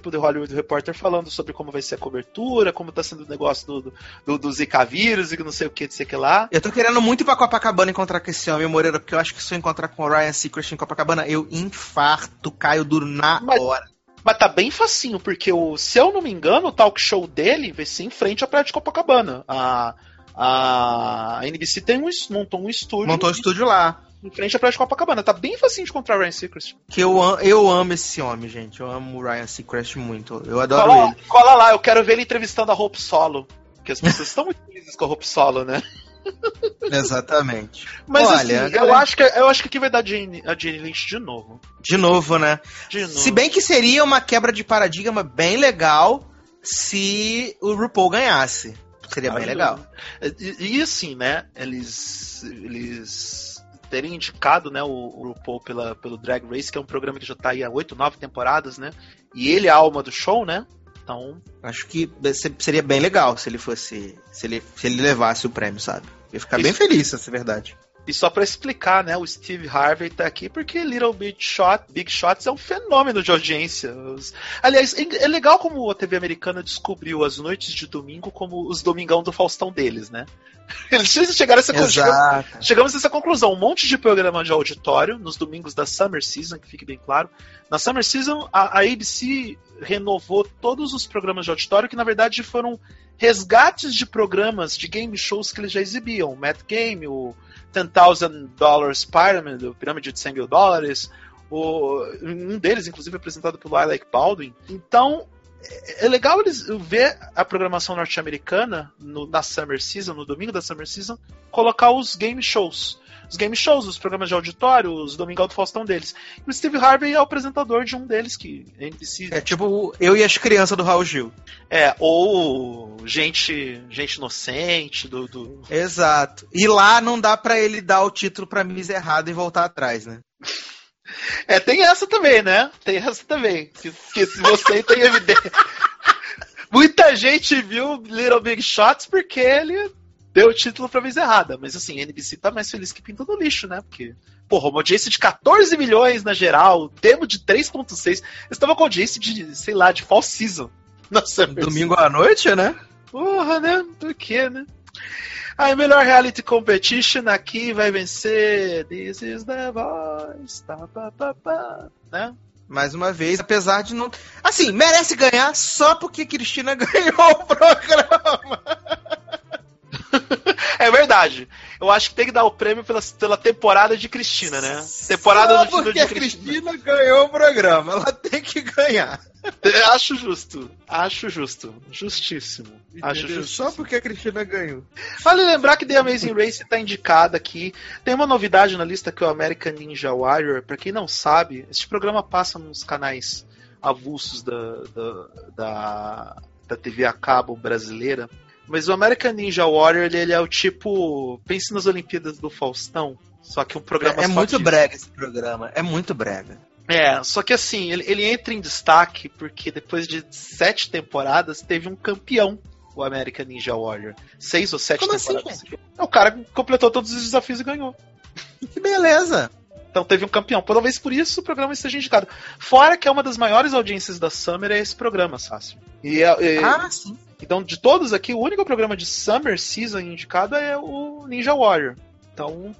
pro The Hollywood Reporter falando sobre como vai ser a cobertura, como tá sendo o negócio do Zika vírus e não sei o que, não sei o que lá. Eu tô querendo muito ir pra Copacabana encontrar com esse homem, Moreira, porque eu acho que se eu encontrar com o Ryan Seacrest em Copacabana, eu infarto, caio duro na hora. Mas tá bem facinho, porque se eu não me engano, o talk show dele vai ser em frente à Praia de Copacabana. A NBC montou um estúdio. Montou um estúdio lá. Em frente à Praia de Copacabana. Tá bem facinho de encontrar o Ryan Seacrest. Que eu amo esse homem, gente. Eu amo o Ryan Seacrest muito. Eu adoro ele. Cola lá, eu quero ver ele entrevistando a Hope Solo. Porque as pessoas estão muito felizes com a Hope Solo, né? Exatamente. Mas olha, assim, eu acho que aqui vai dar a Jenny Lynch de novo. De novo, né? De novo. Se bem que seria uma quebra de paradigma bem legal se o RuPaul ganhasse. Seria bem legal. E assim, né? Eles terem indicado, né, o RuPaul pelo Drag Race, que é um programa que já tá aí há 8, 9 temporadas, né? E ele é a alma do show, né? Então, acho que seria bem legal se ele fosse. Se ele levasse o prêmio, sabe? Eu ia ficar bem feliz, essa é verdade. E só pra explicar, né? O Steve Harvey tá aqui porque Little Big Shots é um fenômeno de audiência. Aliás, é legal como a TV americana descobriu as noites de domingo como os domingão do Faustão deles, né? Eles chegaram a essa conclusão. Chegamos a essa conclusão. Um monte de programa de auditório nos domingos da Summer Season, que fique bem claro. Na Summer Season, a ABC renovou todos os programas de auditório que, na verdade, foram resgates de programas de game shows que eles já exibiam. O Mad Game, o $10,000 Pyramid, o Pirâmide de $100,000, um deles, inclusive, apresentado pelo Alec Baldwin. Então, é legal eles ver a programação norte-americana na Summer Season, no domingo da Summer Season, colocar os game shows. Os game shows, os programas de auditório, os Domingão do Faustão deles. E o Steve Harvey é o apresentador de um deles, que é NBC. É tipo Eu e as Crianças do Raul Gil. É, ou gente Inocente do... Exato. E lá não dá pra ele dar o título pra Miss Errada e voltar atrás, né? É, tem essa também, né? Tem essa também. Que se você tem evidência. Muita gente viu Little Big Shots porque ele deu o título pra vez errada. Mas assim, a NBC tá mais feliz que pinta no lixo, né? Porque, porra, uma audiência de 14 milhões na geral, demo de 3,6. Eles estavam com audiência de, sei lá, de fall season. Nossa, domingo à noite, né? Porra, né? Do que, né? Aí, melhor reality competition aqui vai vencer This Is The Voice. Né? Mais uma vez, apesar de não... Assim, merece ganhar só porque Cristina ganhou o programa. É verdade. Eu acho que tem que dar o prêmio pela temporada de Cristina, né? Temporada do título de Cristina. Cristina ganhou o programa. Ela tem que ganhar. Eu acho justo. Acho justo. Justíssimo. Acho justo. Só porque a Cristina ganhou. Vale lembrar que The Amazing Race está indicada aqui. Tem uma novidade na lista que é o American Ninja Warrior. Pra quem não sabe, este programa passa nos canais avulsos da TV a cabo brasileira. Mas o American Ninja Warrior, ele é o tipo... Pense nas Olimpíadas do Faustão, só que um programa... É muito brega esse programa, é muito brega. É, só que assim, ele entra em destaque porque depois de 7 temporadas teve um campeão, o American Ninja Warrior. 6 ou 7 Como temporadas. Assim, o cara completou todos os desafios e ganhou. Que beleza! Então teve um campeão. Talvez por isso o programa esteja indicado. Fora que é uma das maiores audiências da Summer é esse programa, Sácio. Ah, sim. Então, de todos aqui, o único programa de Summer Season indicado é o Ninja Warrior. Então,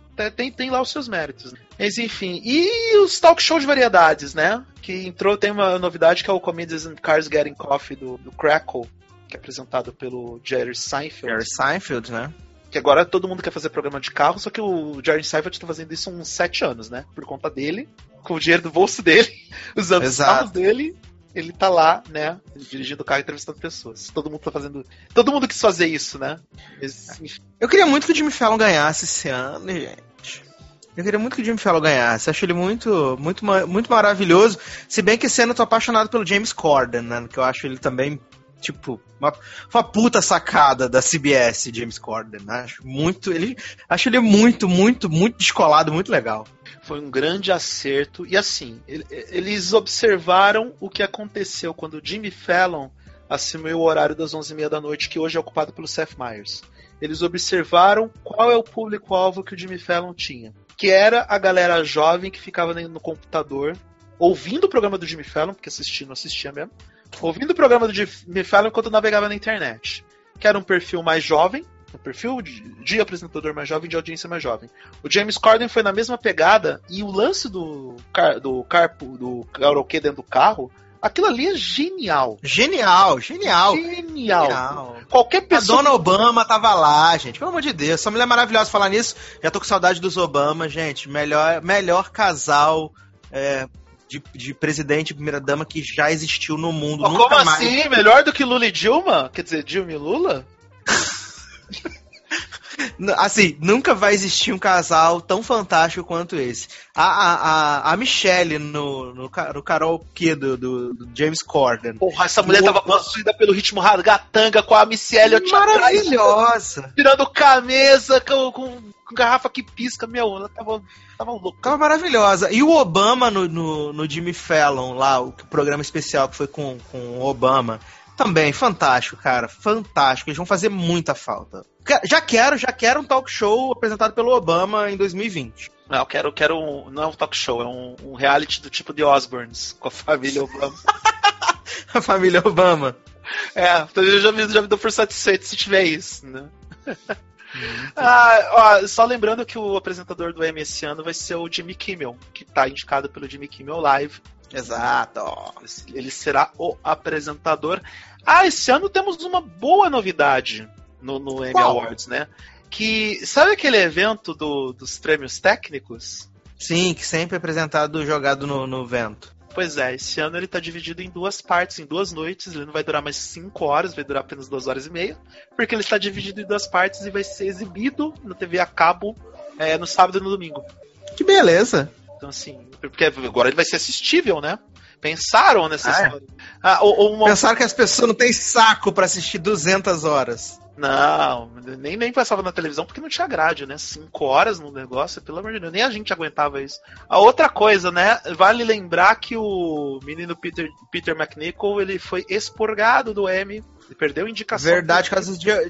tem lá os seus méritos. Mas, enfim. E os talk shows de variedades, né? Que entrou, tem uma novidade que é o Comedians in Cars Getting Coffee do Crackle, que é apresentado pelo Jerry Seinfeld. Jerry Seinfeld, né? Que agora todo mundo quer fazer programa de carro, só que o Jerry Seinfeld tá fazendo isso há uns 7 anos, né? Por conta dele, com o dinheiro do bolso dele, usando os carros dele, ele tá lá, né? Dirigindo o carro e entrevistando pessoas. Todo mundo tá fazendo... Todo mundo quis fazer isso, né? Eu queria muito que o Jimmy Fallon ganhasse esse ano, gente. Eu queria muito que o Jimmy Fallon ganhasse. Acho ele muito, muito, muito maravilhoso. Se bem que esse ano eu tô apaixonado pelo James Corden, né? Que eu acho ele também tipo, uma puta sacada da CBS, James Corden, né? Acho ele muito descolado, muito legal. Foi um grande acerto. E assim, eles observaram o que aconteceu quando o Jimmy Fallon assumiu o horário das 11h30 da noite, que hoje é ocupado pelo Seth Meyers. Eles observaram qual é o público-alvo que o Jimmy Fallon tinha, que era a galera jovem que ficava no computador ouvindo o programa do Jimmy Fallon, porque assistir não assistia mesmo, ouvindo o programa do Jimmy Fallon enquanto navegava na internet, que era um perfil mais jovem, um perfil de apresentador mais jovem, de audiência mais jovem. O James Corden foi na mesma pegada, e o lance do karaokê dentro do carro, aquilo ali é genial. Genial. Qualquer pessoa... A Dona Obama tava lá, gente. Pelo amor de Deus. Essa mulher é maravilhosa. Falar nisso, já tô com saudade dos Obama, gente. Melhor casal de presidente e primeira-dama que já existiu no mundo. Oh, nunca como mais... assim? Melhor do que Lula e Dilma? Quer dizer, Dilma e Lula? Assim, nunca vai existir um casal tão fantástico quanto esse. A Michelle no karaokê do James Corden. Porra, essa mulher tava possuída pelo ritmo ragatanga com a Michelle. Maravilhosa! Atrás, tirando camisa com garrafa que pisca, meu, ela tava louca. Tava maravilhosa. E o Obama no Jimmy Fallon lá, o programa especial que foi com o Obama... Também, fantástico, cara. Fantástico. Eles vão fazer muita falta. Já quero um talk show apresentado pelo Obama em 2020. Não, eu quero não é um talk show, é um reality do tipo The Osbournes, com a família Obama. A família Obama. É, eu já me dou por satisfeito se tiver isso, né? Ó, só lembrando que o apresentador do Emmy esse ano vai ser o Jimmy Kimmel, que tá indicado pelo Jimmy Kimmel Live. Exato. Ele será o apresentador. Esse ano temos uma boa novidade no Emmy Awards, né? Que, sabe aquele evento dos prêmios técnicos? Sim, que sempre é apresentado jogado no vento. Pois é, esse ano ele tá dividido em duas partes, em duas noites. Ele não vai durar mais 5 horas, vai durar apenas 2 horas e meia, porque ele está dividido em duas partes e vai ser exibido na TV a cabo no sábado e no domingo. Que beleza! Então, assim, porque agora ele vai ser assistível, né? Pensaram nessa história. Pensaram que as pessoas não têm saco pra assistir 200 horas. Não, nem passava na televisão porque não tinha grade, né? 5 horas no negócio, pelo amor de Deus, nem a gente aguentava isso. A outra coisa, né? Vale lembrar que o menino Peter McNichol, ele foi expurgado do Emmy. Ele perdeu indicação. Verdade,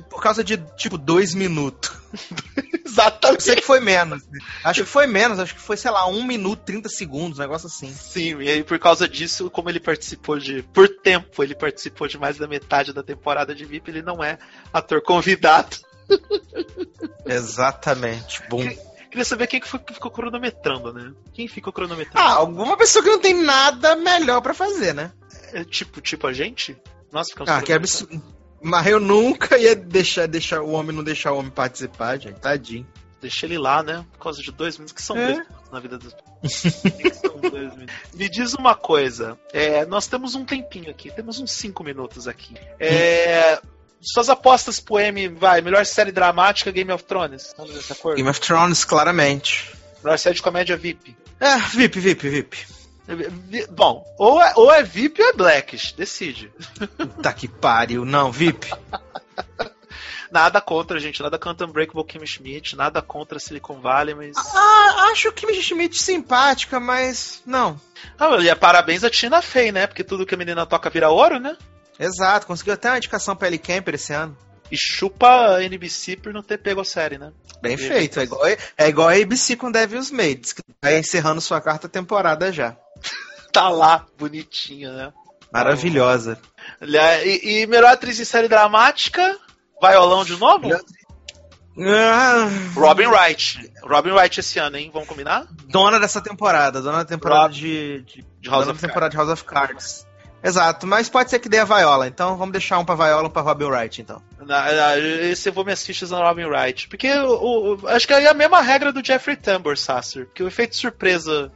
por causa de tipo 2 minutos. Exatamente. Eu sei que foi menos. Acho que foi, sei lá, 1 minuto e 30 segundos, um negócio assim. Sim, e aí por causa disso, como ele participou por tempo, ele participou de mais da metade da temporada de VIP, ele não é ator convidado. Exatamente. Bom. Queria saber quem que ficou cronometrando, né? Quem ficou cronometrando? Alguma pessoa que não tem nada melhor pra fazer, né? Tipo a gente? Nossa, que absurdo. Mas eu nunca ia deixar o homem, não deixar o homem participar, gente. Tadinho. Deixa ele lá, né? Por causa de 2 minutos, que são 2 minutos na vida dos... que são 2 minutos. Me diz uma coisa. Nós temos um tempinho aqui. Temos uns 5 minutos aqui. Suas apostas pro Emmy, vai. Melhor série dramática, Game of Thrones. Game of Thrones, claramente. Melhor série de comédia, VIP. VIP. Bom, ou é VIP ou é Blackish, decide. Tá que pariu, não, VIP. Nada contra, gente, nada contra Unbreakable Kimmy Schmidt, nada contra Silicon Valley, mas... acho Kimmy Schmidt simpática, mas não. E parabéns a Tina Fey, né? Porque tudo que a menina toca vira ouro, né? Exato, conseguiu até uma indicação pra Ellie Kemper esse ano. E chupa a NBC por não ter pego a série, né? Bem feito, é igual a ABC com Devil's Maids, que tá encerrando sua 4ª temporada já. Tá lá, bonitinha, né? Maravilhosa. E melhor atriz em série dramática? Violão de novo? Robin Wright esse ano, hein? Vamos combinar? Dona da temporada de House of Cards. Exato, mas pode ser que dê a Viola, então vamos deixar um pra Viola e um pra Robin Wright, então. Esse eu vou minhas fichas na Robin Wright, porque acho que é a mesma regra do Jeffrey Tambor, Sasser, porque o efeito surpresa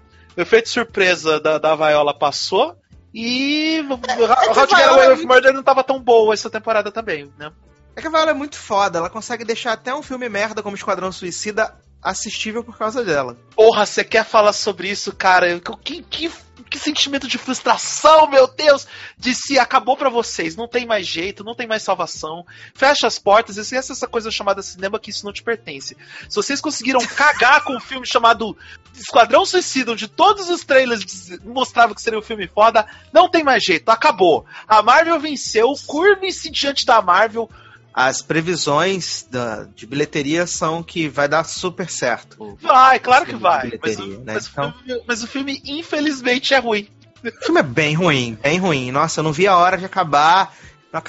da Viola passou e How to Get Away with Murder não tava tão boa essa temporada também, né? É que a Viola é muito foda, ela consegue deixar até um filme merda como Esquadrão Suicida assistível por causa dela. Porra, você quer falar sobre isso, cara? Que sentimento de frustração, meu Deus! De se acabou pra vocês, não tem mais jeito, não tem mais salvação. Fecha as portas, e essa coisa chamada cinema que isso não te pertence. Se vocês conseguiram cagar com um filme chamado Esquadrão Suicida, onde todos os trailers mostravam que seria um filme foda, não tem mais jeito, acabou. A Marvel venceu, curve-se diante da Marvel. As previsões de bilheteria são que vai dar super certo. Vai, claro que vai. Mas o filme, infelizmente, é ruim. O filme é bem ruim, bem ruim. Nossa, eu não vi a hora de acabar. Não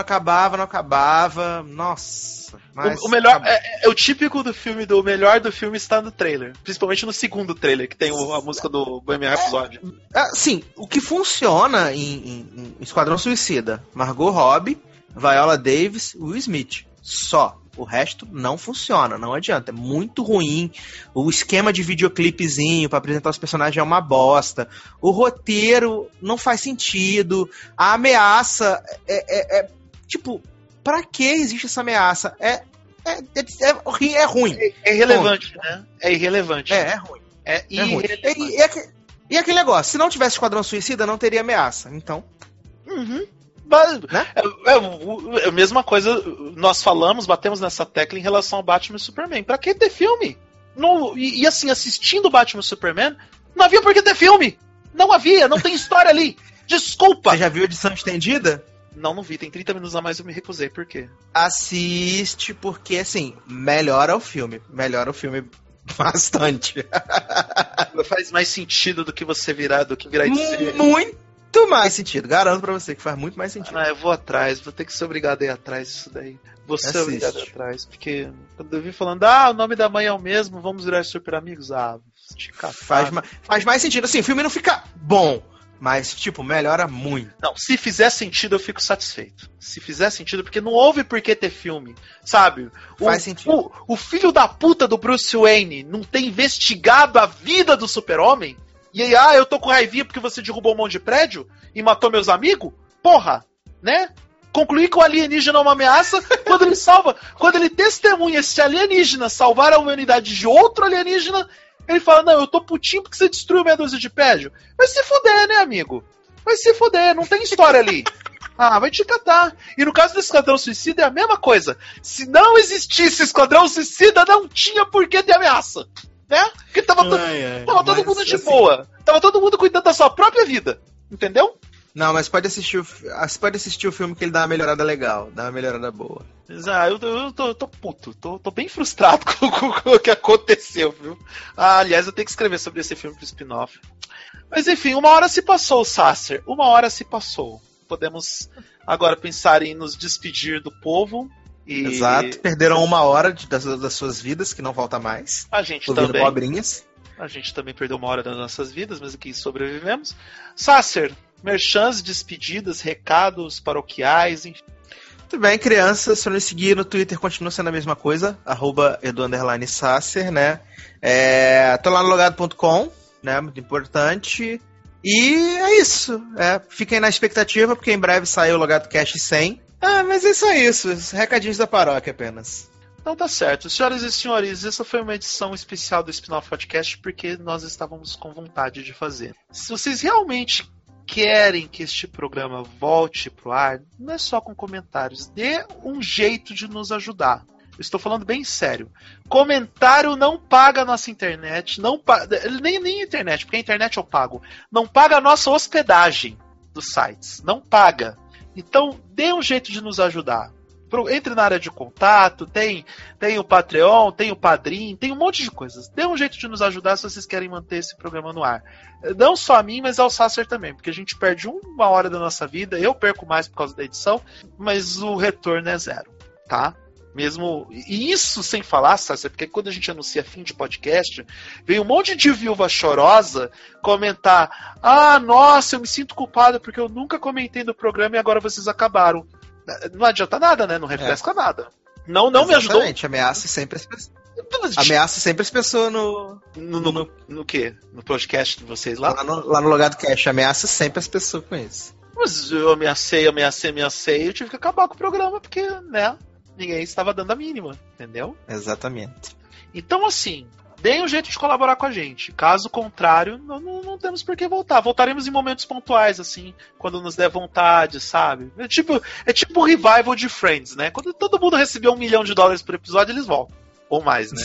acabava. Nossa. Mas o melhor é o típico do filme, do melhor do filme está no trailer. Principalmente no segundo trailer, que tem a música do Bohemian Rhapsody. Sim, o que funciona em Esquadrão Suicida, Margot Robbie, Viola Davis, Will Smith. Só. O resto não funciona, não adianta. É muito ruim. O esquema de videoclipezinho pra apresentar os personagens é uma bosta. O roteiro não faz sentido. A ameaça tipo, pra que existe essa ameaça? É ruim. É irrelevante, né? É irrelevante. É ruim. É irrelevante. E aquele negócio, se não tivesse Esquadrão Suicida, não teria ameaça. Então. Uhum. Né? É a mesma coisa, nós falamos, batemos nessa tecla em relação ao Batman e Superman. Pra que ter filme? Não, assim, assistindo o Batman e Superman, não havia por que ter filme. Não havia, não tem história ali. Desculpa. Você já viu a edição estendida? Não vi, tem 30 minutos a mais, eu me recusei, por quê? Assiste, porque assim, melhora o filme bastante. Faz mais sentido do que virar e dizer. Muito mais sentido, garanto pra você que faz muito mais sentido. Eu vou atrás, vou ter que ser obrigado a ir atrás disso daí. Vou ser obrigado a ir atrás, porque quando eu vi falando, o nome da mãe é o mesmo, vamos virar super amigos, faz mais sentido. Assim, o filme não fica bom, mas, tipo, melhora muito. Não, se fizer sentido, eu fico satisfeito. Se fizer sentido, porque não houve por que ter filme, sabe? Faz sentido. O filho da puta do Bruce Wayne não ter investigado a vida do Super-Homem? E aí, eu tô com raivinha porque você derrubou um monte de prédio e matou meus amigos? Porra, né? Concluir que o alienígena é uma ameaça quando ele salva. Quando ele testemunha esse alienígena salvar a humanidade de outro alienígena, ele fala, eu tô putinho porque você destruiu meia dúzia de prédio. Vai se fuder, né, amigo? Vai se fuder, não tem história ali. Vai te catar. E no caso do Esquadrão Suicida é a mesma coisa. Se não existisse Esquadrão Suicida, não tinha por que ter ameaça. Né? Porque tava todo mundo de boa. Tava todo mundo cuidando da sua própria vida. Entendeu? Não, mas pode assistir o filme que ele dá uma melhorada legal. Dá uma melhorada boa. Eu tô puto. Tô bem frustrado com o que aconteceu, viu? Aliás, eu tenho que escrever sobre esse filme pro spin-off. Mas enfim, uma hora se passou, Sasser. Uma hora se passou. Podemos agora pensar em nos despedir do povo. Exato, perderam uma hora das suas vidas, que não volta mais. A gente também. Pobrinhas. A gente também perdeu uma hora das nossas vidas, mas aqui sobrevivemos. Sasser, merchans, despedidas, recados, paroquiais, enfim. Muito bem, crianças, se não me seguir no Twitter, continua sendo a mesma coisa, @edu_sasser, né? Tô lá no logado.com, né? Muito importante. E é isso. Fiquem na expectativa, porque em breve sai o Logado Cash 100. Mas é só isso. Recadinhos da paróquia apenas. Então tá certo. Senhoras e senhores, essa foi uma edição especial do Spin-Off Podcast porque nós estávamos com vontade de fazer. Se vocês realmente querem que este programa volte pro ar, não é só com comentários. Dê um jeito de nos ajudar. Eu estou falando bem sério. Comentário não paga a nossa internet. Nem internet, porque a internet eu pago. Não paga a nossa hospedagem dos sites. Não paga. Então, dê um jeito de nos ajudar. Entre na área de contato, tem o Patreon, tem o Padrim, tem um monte de coisas. Dê um jeito de nos ajudar se vocês querem manter esse programa no ar. Não só a mim, mas ao Sasser também, porque a gente perde uma hora da nossa vida, eu perco mais por causa da edição, mas o retorno é zero, tá? Mesmo, e isso sem falar, Sasser, porque quando a gente anuncia fim de podcast, vem um monte de viúva chorosa comentar, nossa, eu me sinto culpada porque eu nunca comentei no programa e agora vocês acabaram. Não adianta nada, né? Não refresca nada. Não me ajudou. Exatamente, ameaça sempre as pessoas no quê? No podcast de vocês lá? Lá no Logado Cash, ameaça sempre as pessoas com isso. Mas eu ameacei, eu tive que acabar com o programa porque, né? Ninguém estava dando a mínima, entendeu? Exatamente. Então, assim, deem um jeito de colaborar com a gente. Caso contrário, não temos por que voltar. Voltaremos em momentos pontuais, assim, quando nos der vontade, sabe? É tipo o revival de Friends, né? Quando todo mundo recebeu $1 milhão por episódio, eles voltam. Ou mais, né?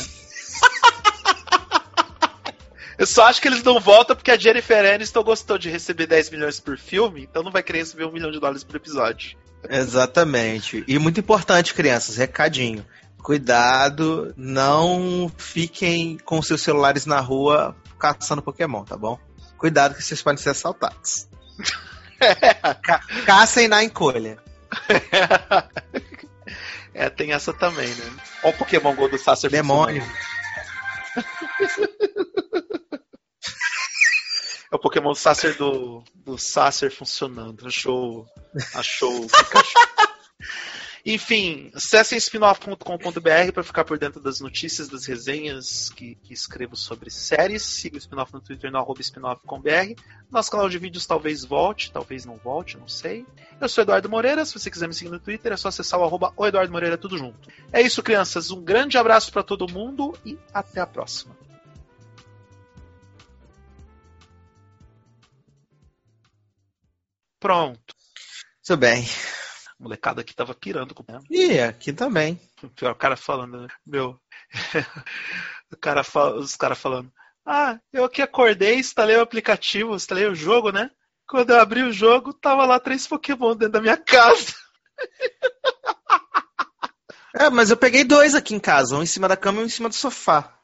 Eu só acho que eles não voltam porque a Jennifer Aniston gostou de receber 10 milhões por filme, então não vai querer receber $1 milhão por episódio. Exatamente. E muito importante, crianças, recadinho. Cuidado, não fiquem com seus celulares na rua caçando Pokémon, tá bom? Cuidado que vocês podem ser assaltados. Caçem na encolha. É, tem essa também, né? Olha o Pokémon Go do Sacer. Demônio. É o Pokémon do Sacer do Sacer funcionando. Achou Pikachu. Enfim, acessem spinoff.com.br para ficar por dentro das notícias, das resenhas que escrevo sobre séries. Siga o Spinoff no Twitter, no @spinoff.com.br. Nosso canal de vídeos talvez volte, talvez não volte, não sei. Eu sou Eduardo Moreira, se você quiser me seguir no Twitter, é só acessar o @EduardoMoreira, tudo junto. É isso, crianças. Um grande abraço para todo mundo e até a próxima. Pronto. Tudo bem. A molecada aqui tava pirando com o E aqui também. O cara falando, né? Meu. Os caras falando. Ah, eu aqui acordei, instalei o aplicativo, instalei o jogo, né? Quando eu abri o jogo, tava lá 3 Pokémon dentro da minha casa. É, mas eu peguei 2 aqui em casa, um em cima da cama e um em cima do sofá.